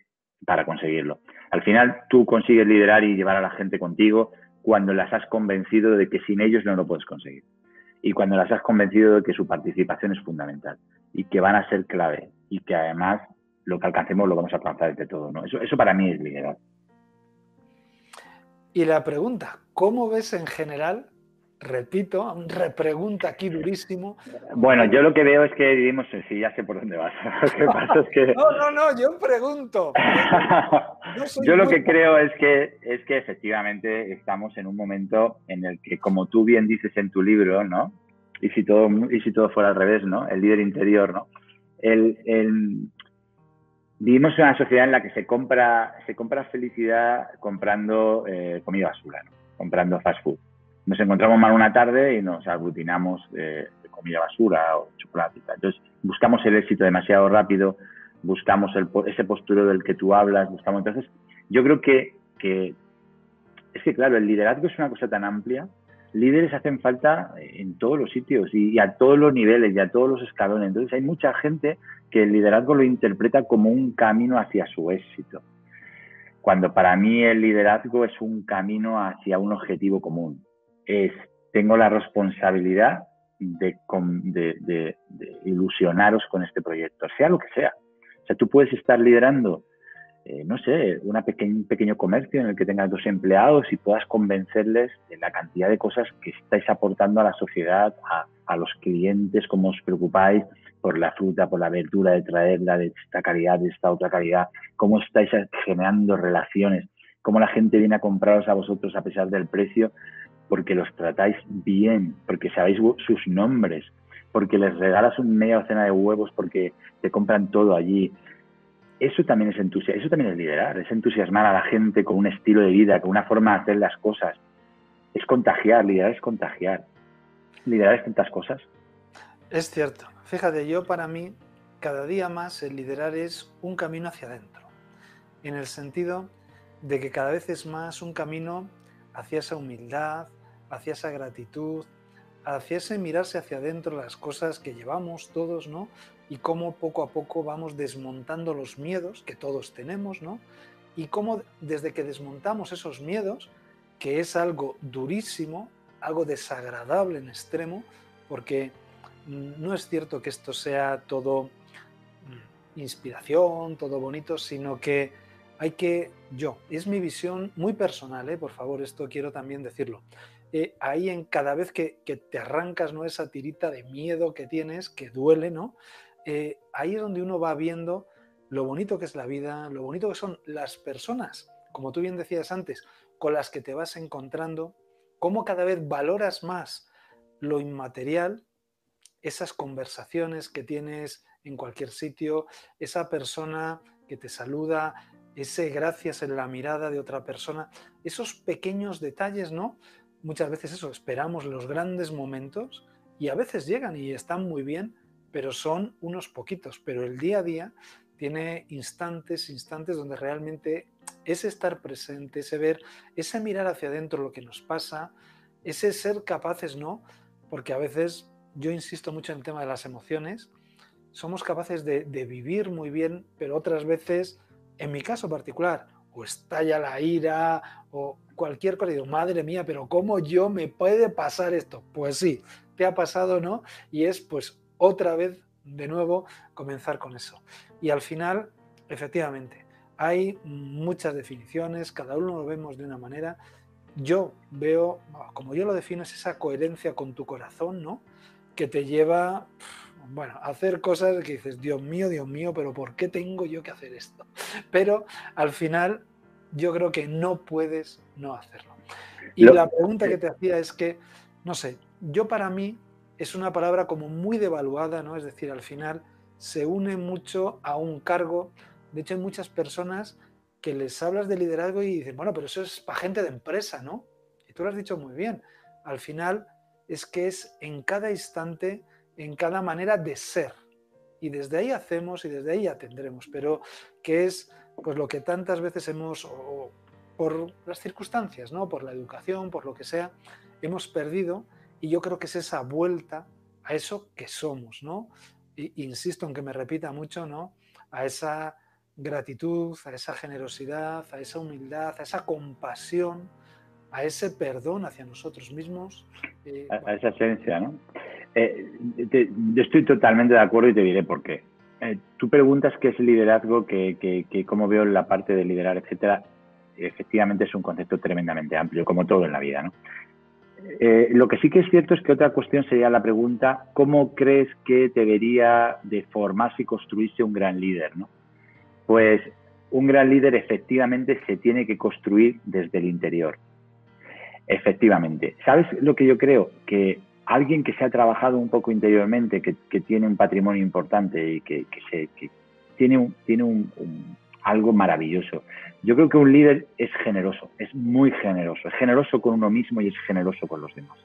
para conseguirlo. Al final tú consigues liderar y llevar a la gente contigo cuando las has convencido de que sin ellos no lo puedes conseguir. Y cuando las has convencido de que su participación es fundamental y que van a ser clave y que además lo que alcancemos lo vamos a alcanzar entre todos, ¿no? Eso, eso para mí es liderar. Y la pregunta, ¿cómo ves en general? Repito, repregunta aquí durísimo. Bueno, yo lo que veo es que vivimos, sí, ya sé por dónde vas. Lo que pasa es que... No, no, no, yo pregunto. Yo, yo lo que creo es que, es que efectivamente estamos en un momento en el que, como tú bien dices en tu libro, ¿no? Y si todo, y si todo fuera al revés, ¿no? El líder interior, ¿no? El, el... Vivimos en una sociedad en la que se compra, se compra felicidad comprando eh, comida basura, ¿no? Comprando fast food. Nos encontramos mal una tarde y nos aglutinamos eh, de comida basura o chocolate. Entonces, buscamos el éxito demasiado rápido, buscamos el, ese postureo del que tú hablas, buscamos... Entonces, yo creo que, que... Es que, claro, el liderazgo es una cosa tan amplia. Líderes hacen falta en todos los sitios y, y a todos los niveles y a todos los escalones. Entonces, hay mucha gente que el liderazgo lo interpreta como un camino hacia su éxito. Cuando para mí el liderazgo es un camino hacia un objetivo común. Es, tengo la responsabilidad de, de, de, de ilusionaros con este proyecto, sea lo que sea. O sea, tú puedes estar liderando, eh, no sé, una peque un pequeño comercio en el que tengas dos empleados y puedas convencerles de la cantidad de cosas que estáis aportando a la sociedad, a, a los clientes, cómo os preocupáis por la fruta, por la verdura, de traerla de esta calidad, de esta otra calidad, cómo estáis generando relaciones, cómo la gente viene a compraros a vosotros a pesar del precio, porque los tratáis bien, porque sabéis sus nombres, porque les regalas una media docena de huevos, porque te compran todo allí. Eso también es entusiasmar, eso también es liderar, es entusiasmar a la gente con un estilo de vida, con una forma de hacer las cosas. Es contagiar, liderar es contagiar. Liderar es tantas cosas. Es cierto. Fíjate, yo para mí cada día más el liderar es un camino hacia adentro, en el sentido de que cada vez es más un camino hacia esa humildad, hacia esa gratitud, hacia ese mirarse hacia adentro las cosas que llevamos todos, ¿no? Y cómo poco a poco vamos desmontando los miedos que todos tenemos, ¿no? Y cómo desde que desmontamos esos miedos, que es algo durísimo, algo desagradable en extremo, porque no es cierto que esto sea todo inspiración, todo bonito, sino que hay que, yo, es mi visión muy personal, ¿eh? Por favor, esto quiero también decirlo. Eh, ahí en cada vez que, que te arrancas, ¿no? Esa tirita de miedo que tienes, que duele, ¿no? Eh, ahí es donde uno va viendo lo bonito que es la vida, lo bonito que son las personas, como tú bien decías antes, con las que te vas encontrando, cómo cada vez valoras más lo inmaterial, esas conversaciones que tienes en cualquier sitio, esa persona que te saluda, ese gracias en la mirada de otra persona, esos pequeños detalles, ¿no? Muchas veces eso, esperamos los grandes momentos y a veces llegan y están muy bien, pero son unos poquitos, pero el día a día tiene instantes, instantes donde realmente ese estar presente, ese ver, ese mirar hacia adentro lo que nos pasa, ese ser capaces, ¿no? Porque a veces, yo insisto mucho en el tema de las emociones, somos capaces de, de vivir muy bien, pero otras veces, en mi caso particular, o estalla la ira, o cualquier cosa, y digo, madre mía, pero ¿cómo yo me puede pasar esto? Pues sí, te ha pasado, ¿no? Y es, pues, otra vez, de nuevo, comenzar con eso. Y al final, efectivamente, hay muchas definiciones, cada uno lo vemos de una manera. Yo veo, como yo lo defino, es esa coherencia con tu corazón, ¿no? Que te lleva, bueno, a hacer cosas que dices, Dios mío, Dios mío, pero ¿por qué tengo yo que hacer esto? Pero al final yo creo que no puedes no hacerlo. Y no. La pregunta que te hacía es que, no sé, yo para mí es una palabra como muy devaluada, ¿no? Es decir, al final se une mucho a un cargo. De hecho, hay muchas personas que les hablas de liderazgo y dicen, bueno, pero eso es para gente de empresa, ¿no? Y tú lo has dicho muy bien. Al final es que es en cada instante, en cada manera de ser. Y desde ahí hacemos y desde ahí atendremos. Pero que es pues lo que tantas veces hemos, o por las circunstancias, ¿no? Por la educación, por lo que sea, hemos perdido. Y yo creo que es esa vuelta a eso que somos, ¿no? E insisto en que me repita mucho, ¿no? A esa gratitud, a esa generosidad, a esa humildad, a esa compasión, a ese perdón hacia nosotros mismos. Eh, a, bueno. a esa esencia, ¿no? Eh, te, yo estoy totalmente de acuerdo y te diré por qué. Eh, tú preguntas qué es el liderazgo, que, que, que cómo veo la parte de liderar, etcétera. Efectivamente es un concepto tremendamente amplio, como todo en la vida, ¿no? Eh, lo que sí que es cierto es que otra cuestión sería la pregunta, ¿cómo crees que debería de formarse y construirse un gran líder, ¿no? Pues un gran líder efectivamente se tiene que construir desde el interior. Efectivamente. ¿Sabes lo que yo creo? Que alguien que se ha trabajado un poco interiormente, que, que tiene un patrimonio importante y que, que, se, que tiene, un, tiene un, un, algo maravilloso. Yo creo que un líder es generoso, es muy generoso. Es generoso con uno mismo y es generoso con los demás.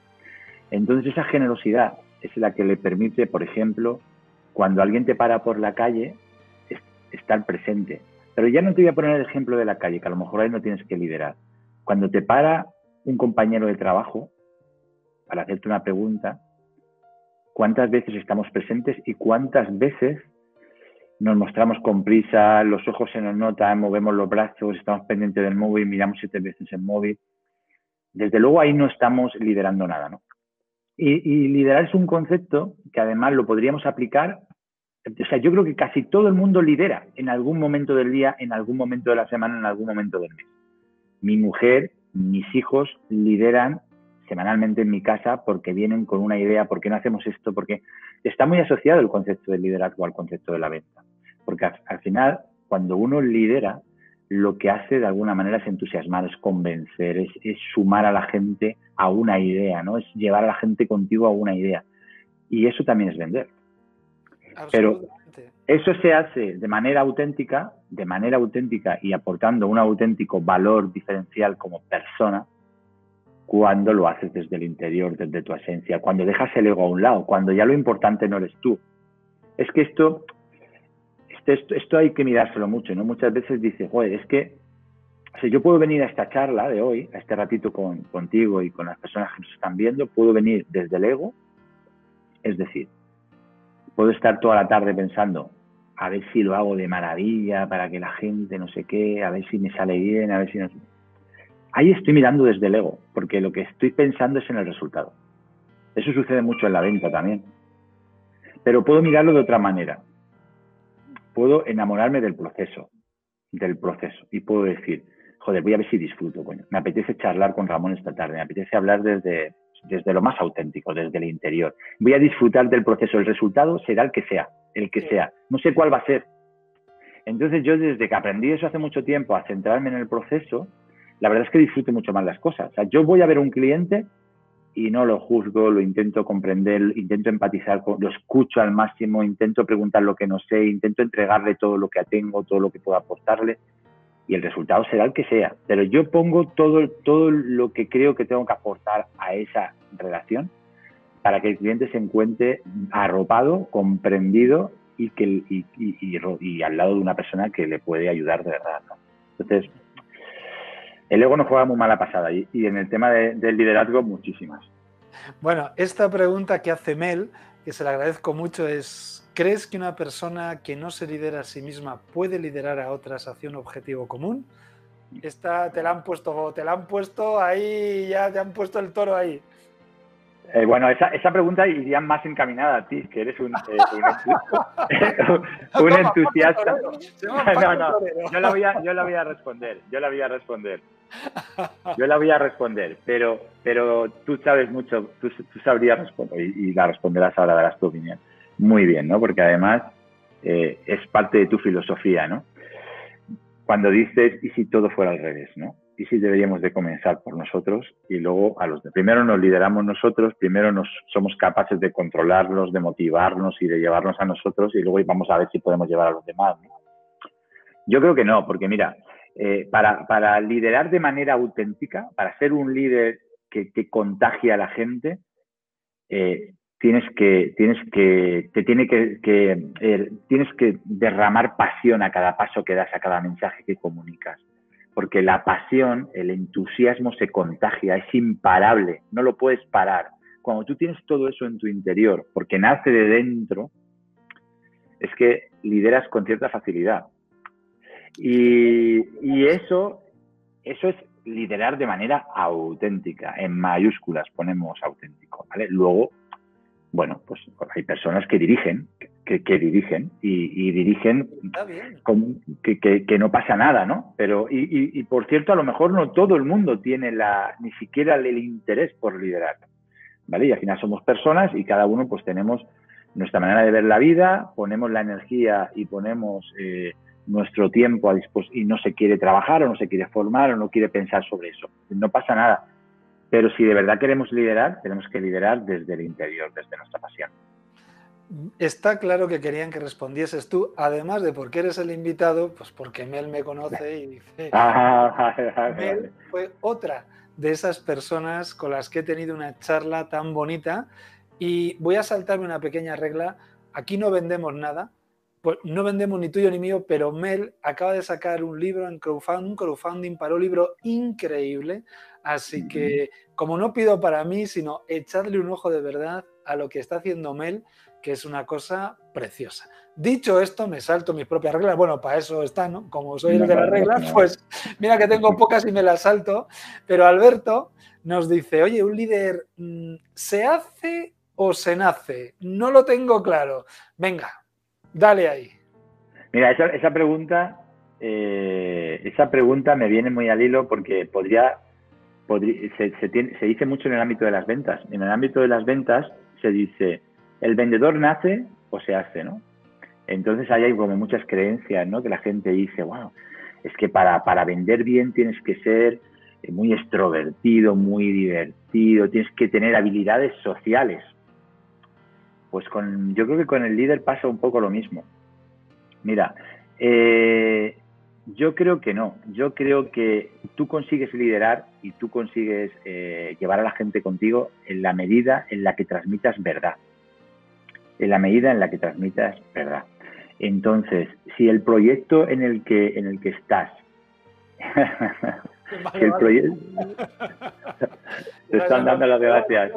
Entonces esa generosidad es la que le permite, por ejemplo, cuando alguien te para por la calle, estar presente. Pero ya no te voy a poner el ejemplo de la calle, que a lo mejor ahí no tienes que liderar. Cuando te para un compañero de trabajo para hacerte una pregunta, ¿cuántas veces estamos presentes y cuántas veces nos mostramos con prisa, los ojos se nos notan, movemos los brazos, estamos pendientes del móvil, miramos siete veces el móvil? Desde luego ahí no estamos liderando nada, ¿no? Y, y liderar es un concepto que además lo podríamos aplicar. O sea, yo creo que casi todo el mundo lidera en algún momento del día, en algún momento de la semana, en algún momento del mes. Mi mujer, mis hijos lideran semanalmente en mi casa porque vienen con una idea, porque no hacemos esto, porque está muy asociado el concepto del liderazgo al concepto de la venta. Porque al final, cuando uno lidera, lo que hace de alguna manera es entusiasmar, es convencer, es, es sumar a la gente a una idea, ¿no? Es llevar a la gente contigo a una idea. Y eso también es vender. Pero eso se hace de manera auténtica, de manera auténtica y aportando un auténtico valor diferencial como persona cuando lo haces desde el interior, desde tu esencia, cuando dejas el ego a un lado, cuando ya lo importante no eres tú. Es que esto Esto, esto, esto hay que mirárselo mucho, ¿no? Muchas veces dices, joder, es que si yo puedo venir a esta charla de hoy, a este ratito con, contigo y con las personas que nos están viendo, puedo venir desde el ego, es decir, puedo estar toda la tarde pensando, a ver si lo hago de maravilla, para que la gente no sé qué, a ver si me sale bien, a ver si no... Ahí estoy mirando desde el ego, porque lo que estoy pensando es en el resultado. Eso sucede mucho en la venta también. Pero puedo mirarlo de otra manera. Puedo enamorarme del proceso, del proceso, y puedo decir, joder, voy a ver si disfruto, coño. Me apetece charlar con Ramón esta tarde, me apetece hablar desde, desde lo más auténtico, desde el interior. Voy a disfrutar del proceso, el resultado será el que sea, el que sea. No sé cuál va a ser. Entonces yo, desde que aprendí eso hace mucho tiempo, a centrarme en el proceso, la verdad es que disfruto mucho más las cosas. O sea, yo voy a ver a un cliente y no lo juzgo, lo intento comprender, intento empatizar, lo escucho al máximo, intento preguntar lo que no sé, intento entregarle todo lo que tengo, todo lo que puedo aportarle, y el resultado será el que sea. Pero yo pongo todo, todo lo que creo que tengo que aportar a esa relación para que el cliente se encuentre arropado, comprendido y, que, y, y, y, y al lado de una persona que le puede ayudar de verdad, ¿no? Entonces, el ego nos juega muy mala pasada y, y en el tema de, del liderazgo muchísimas. Bueno, esta pregunta que hace Mel, que se la agradezco mucho, es ¿crees que una persona que no se lidera a sí misma puede liderar a otras hacia un objetivo común? Esta te la han puesto, te la han puesto ahí, ya te han puesto el toro ahí. Eh, bueno, esa, esa pregunta iría más encaminada a ti, que eres un, eh, un, un entusiasta. No, no, yo la voy a, yo la voy a responder, yo la voy a responder. Yo la voy a responder, pero, pero tú sabes mucho, tú, tú sabrías responder y, y la responderás ahora, darás tu opinión. Muy bien, ¿no? Porque además eh, es parte de tu filosofía, ¿no? Cuando dices, ¿y si todo fuera al revés, no? Y si deberíamos de comenzar por nosotros y luego a los de primero nos lideramos nosotros, primero nos somos capaces de controlarlos, de motivarnos y de llevarnos a nosotros y luego vamos a ver si podemos llevar a los demás, ¿no? Yo creo que no, porque mira, eh, para, para liderar de manera auténtica, para ser un líder que, que contagie a la gente, eh, tienes que tienes que te tiene que, que eh, tienes que derramar pasión a cada paso que das, a cada mensaje que comunicas. Porque la pasión, el entusiasmo se contagia, es imparable, no lo puedes parar. Cuando tú tienes todo eso en tu interior, porque nace de dentro, es que lideras con cierta facilidad. Y, y eso, eso es liderar de manera auténtica, en mayúsculas ponemos auténtico, ¿vale? Luego, bueno, pues hay personas que dirigen, que, que dirigen y, y dirigen con, que, que, que no pasa nada, ¿no? Pero, y, y, y por cierto, a lo mejor no todo el mundo tiene la, ni siquiera el interés por liderar, ¿vale? Y al final somos personas y cada uno pues tenemos nuestra manera de ver la vida, ponemos la energía y ponemos eh, nuestro tiempo a disposición y no se quiere trabajar o no se quiere formar o no quiere pensar sobre eso, no pasa nada. Pero si de verdad queremos liderar, tenemos que liderar desde el interior, desde nuestra pasión. Está claro que querían que respondieses tú, además de porque eres el invitado, pues porque Mel me conoce y dice... Ah, vale, vale. Mel fue otra de esas personas con las que he tenido una charla tan bonita y voy a saltarme una pequeña regla. Aquí no vendemos nada, pues no vendemos ni tuyo ni mío, pero Mel acaba de sacar un libro en crowdfunding, un crowdfunding para un libro increíble. Así que, como no pido para mí, sino echadle un ojo de verdad a lo que está haciendo Mel, que es una cosa preciosa. Dicho esto, me salto mis propias reglas. Bueno, para eso está, ¿no? Como soy el de las reglas, pues mira que tengo pocas y me las salto. Pero Alberto nos dice, oye, un líder, ¿se hace o se nace? No lo tengo claro. Venga, dale ahí. Mira, esa, esa pregunta, eh, esa pregunta me viene muy al hilo porque podría... Se, se, tiene, se dice mucho en el ámbito de las ventas. En el ámbito de las ventas se dice, el vendedor nace o se hace, ¿no? Entonces ahí hay como muchas creencias, ¿no? Que la gente dice, wow, es que para, para vender bien tienes que ser muy extrovertido, muy divertido, tienes que tener habilidades sociales. Pues con, yo creo que con el líder pasa un poco lo mismo. Mira, eh... yo creo que no. Yo creo que tú consigues liderar y tú consigues eh, llevar a la gente contigo en la medida en la que transmitas verdad. En la medida en la que transmitas verdad. Entonces, si el proyecto en el que, en el que estás, vale, el proyecto, te están dando las gracias.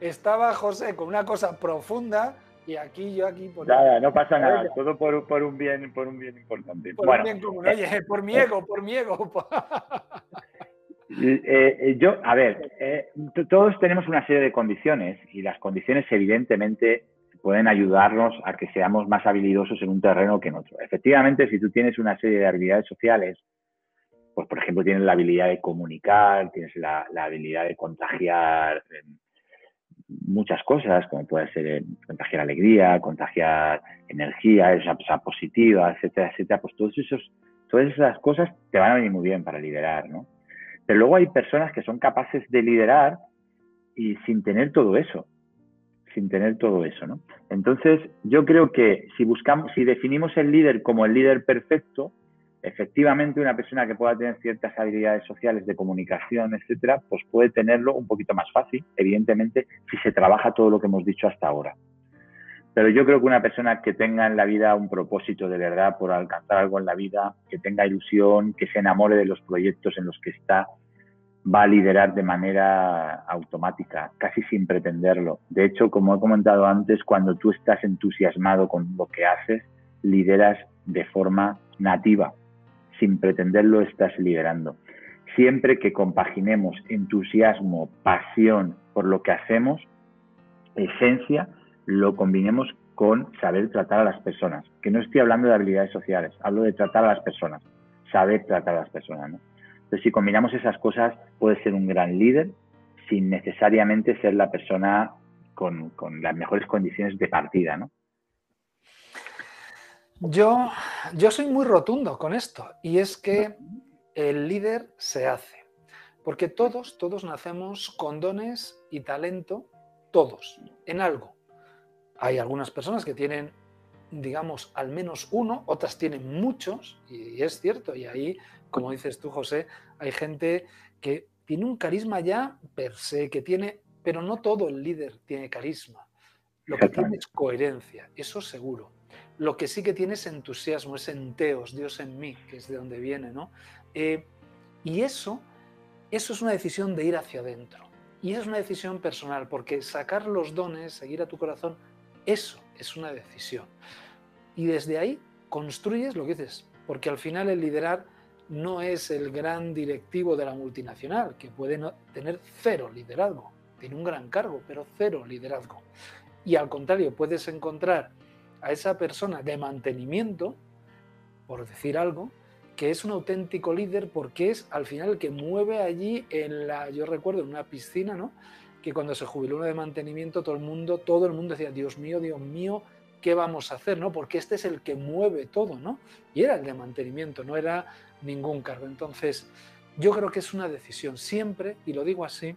Estaba José con una cosa profunda y aquí yo aquí por nada, no pasa nada, todo por, por un bien, por un bien importante. Por bueno, un bien común, oye, por mi ego, por mi ego. Eh, eh, yo, a ver, eh, todos tenemos una serie de condiciones y las condiciones evidentemente pueden ayudarnos a que seamos más habilidosos en un terreno que en otro. Efectivamente, si tú tienes una serie de habilidades sociales, pues por ejemplo tienes la habilidad de comunicar, tienes la, la habilidad de contagiar muchas cosas, como puede ser contagiar alegría, contagiar energía, esa, esa positiva, etcétera, etcétera, pues todos esos, todas esas cosas te van a venir muy bien para liderar, ¿no? Pero luego hay personas que son capaces de liderar y sin tener todo eso, sin tener todo eso, ¿no? Entonces, yo creo que si buscamos, si definimos el líder como el líder perfecto, efectivamente una persona que pueda tener ciertas habilidades sociales de comunicación, etcétera, pues puede tenerlo un poquito más fácil, evidentemente, si se trabaja todo lo que hemos dicho hasta ahora. Pero yo creo que una persona que tenga en la vida un propósito de verdad por alcanzar algo en la vida, que tenga ilusión, que se enamore de los proyectos en los que está, va a liderar de manera automática, casi sin pretenderlo. De hecho, como he comentado antes, cuando tú estás entusiasmado con lo que haces, lideras de forma nativa. Sin pretenderlo estás liderando. Siempre que compaginemos entusiasmo, pasión por lo que hacemos, esencia, lo combinemos con saber tratar a las personas, que no estoy hablando de habilidades sociales, hablo de tratar a las personas, saber tratar a las personas, ¿no? Entonces, si combinamos esas cosas, puedes ser un gran líder sin necesariamente ser la persona con, con las mejores condiciones de partida, ¿no? Yo, yo soy muy rotundo con esto, y es que el líder se hace, porque todos, todos nacemos con dones y talento, todos, en algo. Hay algunas personas que tienen, digamos, al menos uno, otras tienen muchos, y es cierto, y ahí, como dices tú, José, hay gente que tiene un carisma ya per se, que tiene, pero no todo el líder tiene carisma. Lo que tiene es coherencia, eso seguro. Lo que sí que tiene es entusiasmo, es enteos, Dios en mí, que es de donde viene, ¿no? Eh, y eso, eso es una decisión de ir hacia adentro, y es una decisión personal, porque sacar los dones, seguir a tu corazón, eso es una decisión. Y desde ahí construyes lo que dices, porque al final el liderar no es el gran directivo de la multinacional, que puede no tener cero liderazgo, tiene un gran cargo, pero cero liderazgo. Y al contrario, puedes encontrar a esa persona de mantenimiento, por decir algo, que es un auténtico líder porque es al final el que mueve allí en la, yo recuerdo, en una piscina, ¿no? Que cuando se jubiló uno de mantenimiento, todo el mundo, todo el mundo decía, Dios mío, Dios mío, ¿qué vamos a hacer? ¿No? Porque este es el que mueve todo, ¿no? Y era el de mantenimiento, no era ningún cargo. Entonces, yo creo que es una decisión. Siempre, y lo digo así,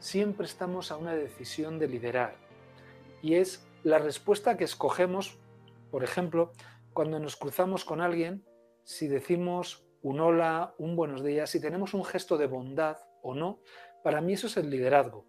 siempre estamos a una decisión de liderar. Y es la respuesta que escogemos, por ejemplo, cuando nos cruzamos con alguien, si decimos un hola, un buenos días, si tenemos un gesto de bondad o no, para mí eso es el liderazgo.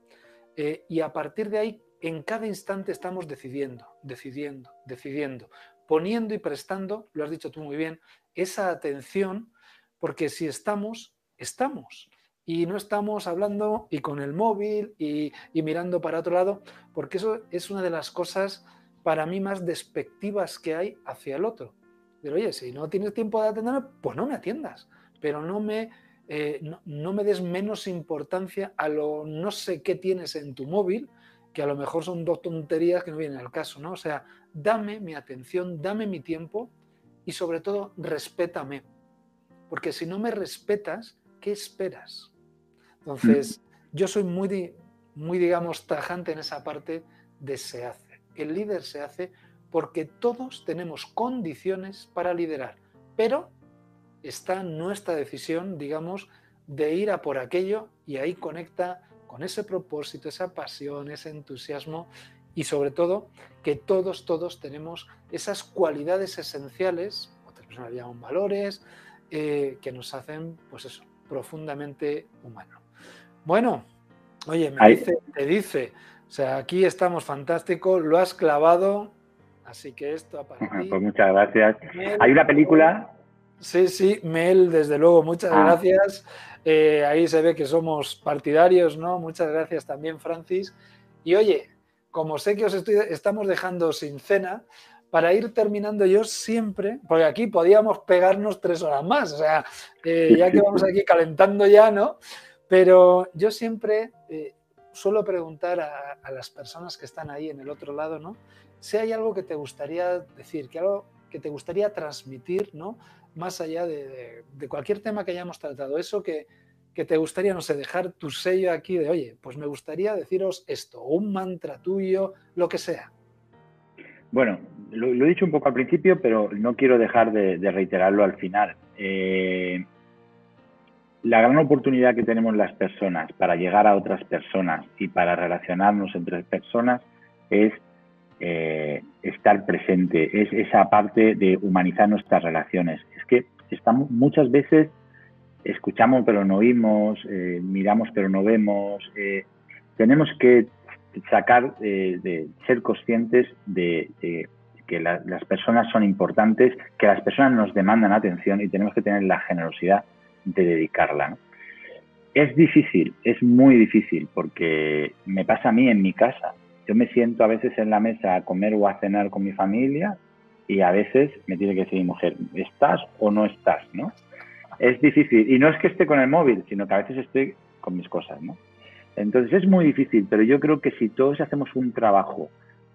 Eh, y a partir de ahí, en cada instante estamos decidiendo, decidiendo, decidiendo, poniendo y prestando, lo has dicho tú muy bien, esa atención, porque si estamos, estamos. Y no estamos hablando y con el móvil y, y mirando para otro lado, porque eso es una de las cosas para mí más despectivas que hay hacia el otro. Pero oye, si no tienes tiempo de atenderme, pues no me atiendas, pero no me... Eh, no, no me des menos importancia a lo no sé qué tienes en tu móvil, que a lo mejor son dos tonterías que no vienen al caso, ¿no? O sea, dame mi atención, dame mi tiempo y sobre todo respétame, porque si no me respetas, ¿qué esperas? Entonces, yo soy muy, muy, digamos, tajante en esa parte de se hace. El líder se hace porque todos tenemos condiciones para liderar, pero está nuestra decisión, digamos, de ir a por aquello, y ahí conecta con ese propósito, esa pasión, ese entusiasmo y sobre todo que todos, todos tenemos esas cualidades esenciales, otras personas llaman valores, eh, que nos hacen, pues eso, profundamente humano. Bueno, oye, me dice, te dice, o sea, aquí estamos fantástico, lo has clavado Así que esto para ti. Pues muchas gracias. Mel, ¿hay una película? Sí, sí, Mel, desde luego, muchas ah. gracias. Eh, ahí se ve que somos partidarios, ¿no? Muchas gracias también, Francis. Y oye, como sé que os estoy, estamos dejando sin cena, para ir terminando yo siempre, porque aquí podíamos pegarnos tres horas más, o sea, eh, ya que vamos aquí calentando ya, ¿no? Pero yo siempre eh, suelo preguntar a, a las personas que están ahí en el otro lado, ¿no? Si hay algo que te gustaría decir, que algo que te gustaría transmitir, ¿no? Más allá de, de, de cualquier tema que hayamos tratado, eso que, que te gustaría, no sé, dejar tu sello aquí de, oye, pues me gustaría deciros esto, un mantra tuyo, lo que sea. Bueno, lo, lo he dicho un poco al principio, pero no quiero dejar de, de reiterarlo al final. Eh, la gran oportunidad que tenemos las personas para llegar a otras personas y para relacionarnos entre personas es eh, estar presente, es esa parte de humanizar nuestras relaciones. Es que estamos muchas veces escuchamos pero no oímos, eh, miramos pero no vemos. Eh, tenemos que sacar, eh, de ser conscientes de, de que la, las personas son importantes, que las personas nos demandan atención y tenemos que tener la generosidad de dedicarla, ¿no? Es difícil, es muy difícil, porque me pasa a mí en mi casa. Yo me siento a veces en la mesa a comer o a cenar con mi familia y a veces me tiene que decir mi mujer, ¿estás o no estás?, ¿no? Es difícil, y no es que esté con el móvil, sino que a veces estoy con mis cosas, ¿no? Entonces es muy difícil, pero yo creo que si todos hacemos un trabajo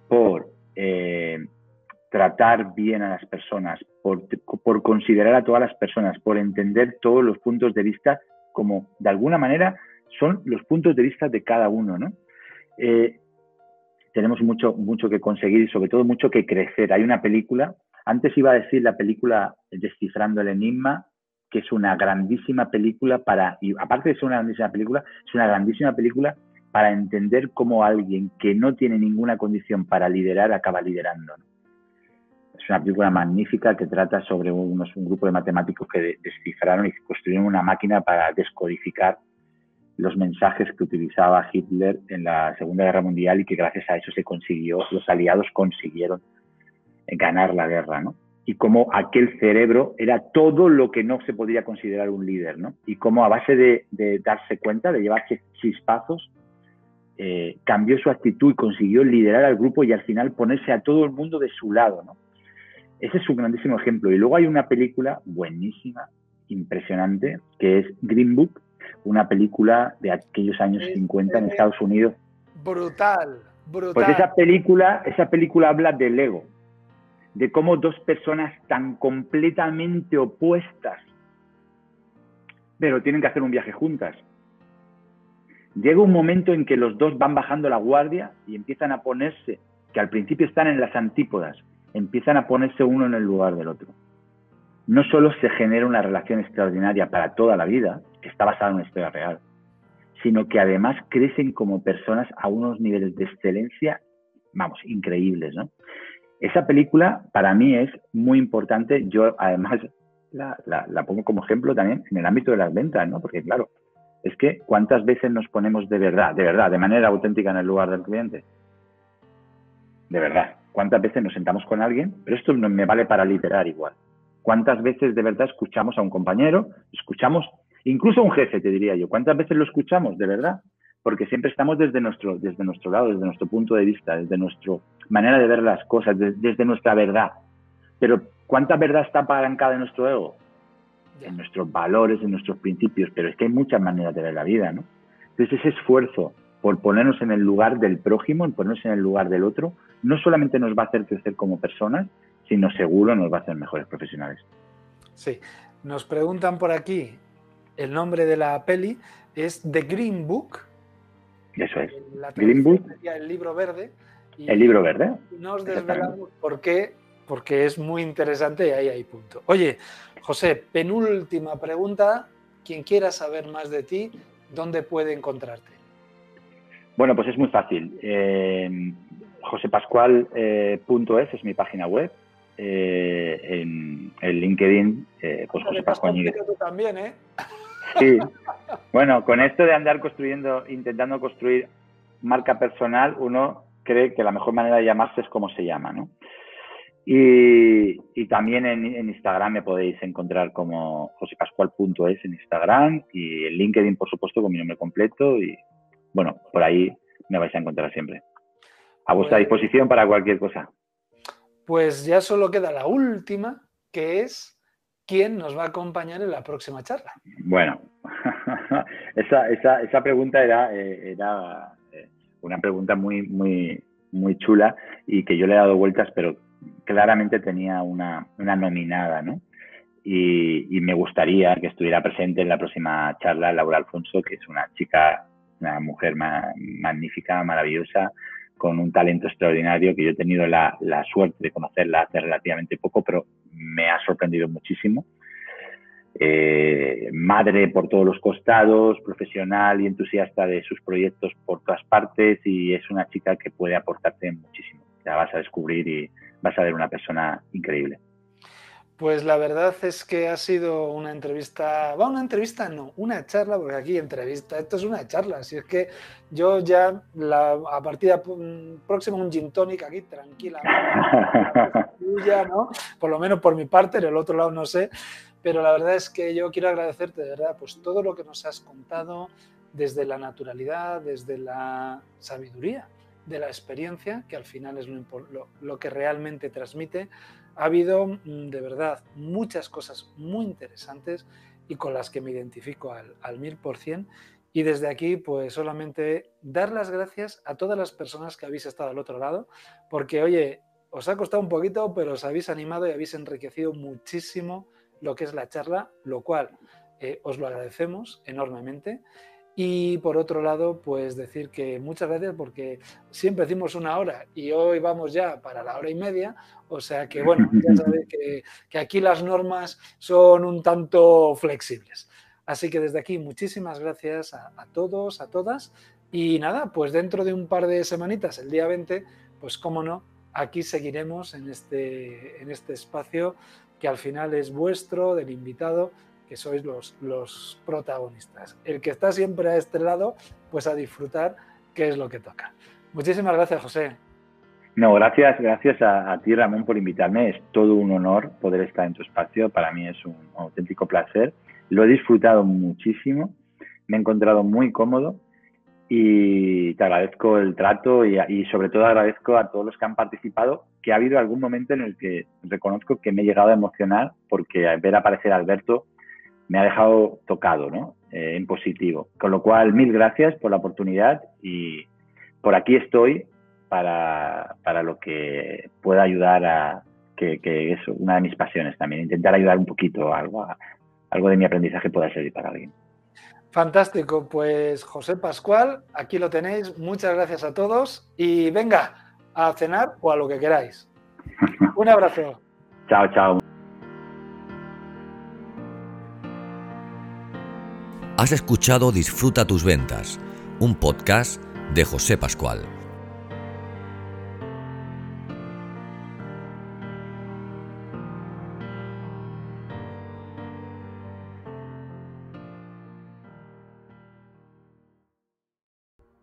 por eh, tratar bien a las personas, por, por considerar a todas las personas, por entender todos los puntos de vista, como de alguna manera son los puntos de vista de cada uno, ¿no? Eh, tenemos mucho, mucho que conseguir y sobre todo mucho que crecer. Hay una película, antes iba a decir la película Descifrando el Enigma, que es una grandísima película para, y aparte de ser una grandísima película, es una grandísima película para entender cómo alguien que no tiene ninguna condición para liderar acaba liderando, ¿no? Es una película magnífica que trata sobre unos, un grupo de matemáticos que descifraron y construyeron una máquina para descodificar los mensajes que utilizaba Hitler en la Segunda Guerra Mundial y que gracias a eso se consiguió, los aliados consiguieron ganar la guerra, ¿no? Y cómo aquel cerebro era todo lo que no se podía considerar un líder, ¿no? Y cómo a base de, de darse cuenta, de llevarse chispazos, eh, cambió su actitud y consiguió liderar al grupo y al final ponerse a todo el mundo de su lado, ¿no? Ese es un grandísimo ejemplo. Y luego hay una película buenísima, impresionante, que es Green Book, una película de aquellos años cincuenta en Estados Unidos. Brutal, brutal. Pues esa película, esa película habla del ego, de cómo dos personas tan completamente opuestas, pero tienen que hacer un viaje juntas. Llega un momento en que los dos van bajando la guardia y empiezan a ponerse, que al principio están en las antípodas, empiezan a ponerse uno en el lugar del otro. No solo se genera una relación extraordinaria para toda la vida, que está basada en una historia real, sino que además crecen como personas a unos niveles de excelencia, vamos, increíbles, ¿no? Esa película para mí es muy importante. Yo además la, la, la pongo como ejemplo también en el ámbito de las ventas, ¿no? Porque claro, es que ¿cuántas veces nos ponemos de verdad, de verdad, de manera auténtica en el lugar del cliente? De verdad. ¿Cuántas veces nos sentamos con alguien? Pero esto no me vale para liderar igual. ¿Cuántas veces de verdad escuchamos a un compañero? Escuchamos incluso a un jefe, te diría yo. ¿Cuántas veces lo escuchamos de verdad? Porque siempre estamos desde nuestro, desde nuestro lado, desde nuestro punto de vista, desde nuestra manera de ver las cosas, de, desde nuestra verdad. Pero ¿cuánta verdad está apalancada en nuestro ego? En nuestros valores, en nuestros principios. Pero es que hay muchas maneras de ver la vida, ¿no? Entonces ese esfuerzo por ponernos en el lugar del prójimo, por ponernos en el lugar del otro, no solamente nos va a hacer crecer como personas, sino seguro nos va a hacer mejores profesionales. Sí. Nos preguntan por aquí, el nombre de la peli es The Green Book. Eso es. La Green Book, el libro verde. Y el libro verde. No os desvelamos por qué, porque es muy interesante y ahí hay punto. Oye, José, penúltima pregunta. Quien quiera saber más de ti, ¿dónde puede encontrarte? Bueno, pues es muy fácil. Eh, josé pascual punto es es mi página web. Eh, en el LinkedIn, eh, pues José Pascual. Tú también, ¿eh? Sí. Bueno, con esto de andar construyendo, intentando construir marca personal, uno cree que la mejor manera de llamarse es como se llama, ¿no? Y, y también en, en Instagram me podéis encontrar como josepascual punto es en Instagram, y en LinkedIn, por supuesto, con mi nombre completo. Y bueno, por ahí me vais a encontrar siempre. A vuestra pues, disposición para cualquier cosa. Pues ya solo queda la última, que es ¿quién nos va a acompañar en la próxima charla? Bueno, esa, esa, esa pregunta era, eh, era una pregunta muy, muy, muy chula y que yo le he dado vueltas, pero claramente tenía una, una nominada, ¿no? Y, y me gustaría que estuviera presente en la próxima charla Laura Alfonso, que es una chica, una mujer ma- magnífica, maravillosa, con un talento extraordinario que yo he tenido la, la suerte de conocerla hace relativamente poco, pero me ha sorprendido muchísimo. Eh, madre por todos los costados, profesional y entusiasta de sus proyectos por todas partes, y es una chica que puede aportarte muchísimo. La vas a descubrir y vas a ver una persona increíble. Pues la verdad es que ha sido una entrevista, va, una entrevista no, una charla, porque aquí entrevista, esto es una charla, así es que yo ya la, a partir de próximo un gin tonic aquí, tranquila, tuya, ¿no? Por lo menos por mi parte, en el otro lado no sé, pero la verdad es que yo quiero agradecerte de verdad pues todo lo que nos has contado desde la naturalidad, desde la sabiduría, de la experiencia, que al final es lo, lo, lo que realmente transmite. Ha habido, de verdad, muchas cosas muy interesantes y con las que me identifico al, al mil por cien. Y desde aquí, pues solamente dar las gracias a todas las personas que habéis estado al otro lado, porque, oye, os ha costado un poquito, pero os habéis animado y habéis enriquecido muchísimo lo que es la charla, lo cual eh, os lo agradecemos enormemente. Y por otro lado, pues decir que muchas gracias, porque siempre decimos una hora y hoy vamos ya para la hora y media, o sea que bueno, ya sabéis que, que aquí las normas son un tanto flexibles. Así que desde aquí muchísimas gracias a, a todos, a todas, y nada, pues dentro de un par de semanitas, el día veinte, pues cómo no, aquí seguiremos en este, en este espacio que al final es vuestro, del invitado, que sois los, los protagonistas. El que está siempre a este lado, pues a disfrutar, que es lo que toca. Muchísimas gracias, José. No, gracias, gracias a, a ti, Ramón, por invitarme. Es todo un honor poder estar en tu espacio. Para mí es un auténtico placer. Lo he disfrutado muchísimo. Me he encontrado muy cómodo y te agradezco el trato y, y sobre todo agradezco a todos los que han participado, que ha habido algún momento en el que reconozco que me he llegado a emocionar porque al ver aparecer a Alberto me ha dejado tocado, ¿no? Eh, en positivo. Con lo cual, mil gracias por la oportunidad y por aquí estoy para, para lo que pueda ayudar a... Que, que es una de mis pasiones también, intentar ayudar un poquito, algo, a, algo de mi aprendizaje pueda servir para alguien. Fantástico. Pues José Pascual, aquí lo tenéis. Muchas gracias a todos y venga a cenar o a lo que queráis. Un abrazo. Chao, chao. Has escuchado Disfruta tus ventas, un podcast de José Pascual.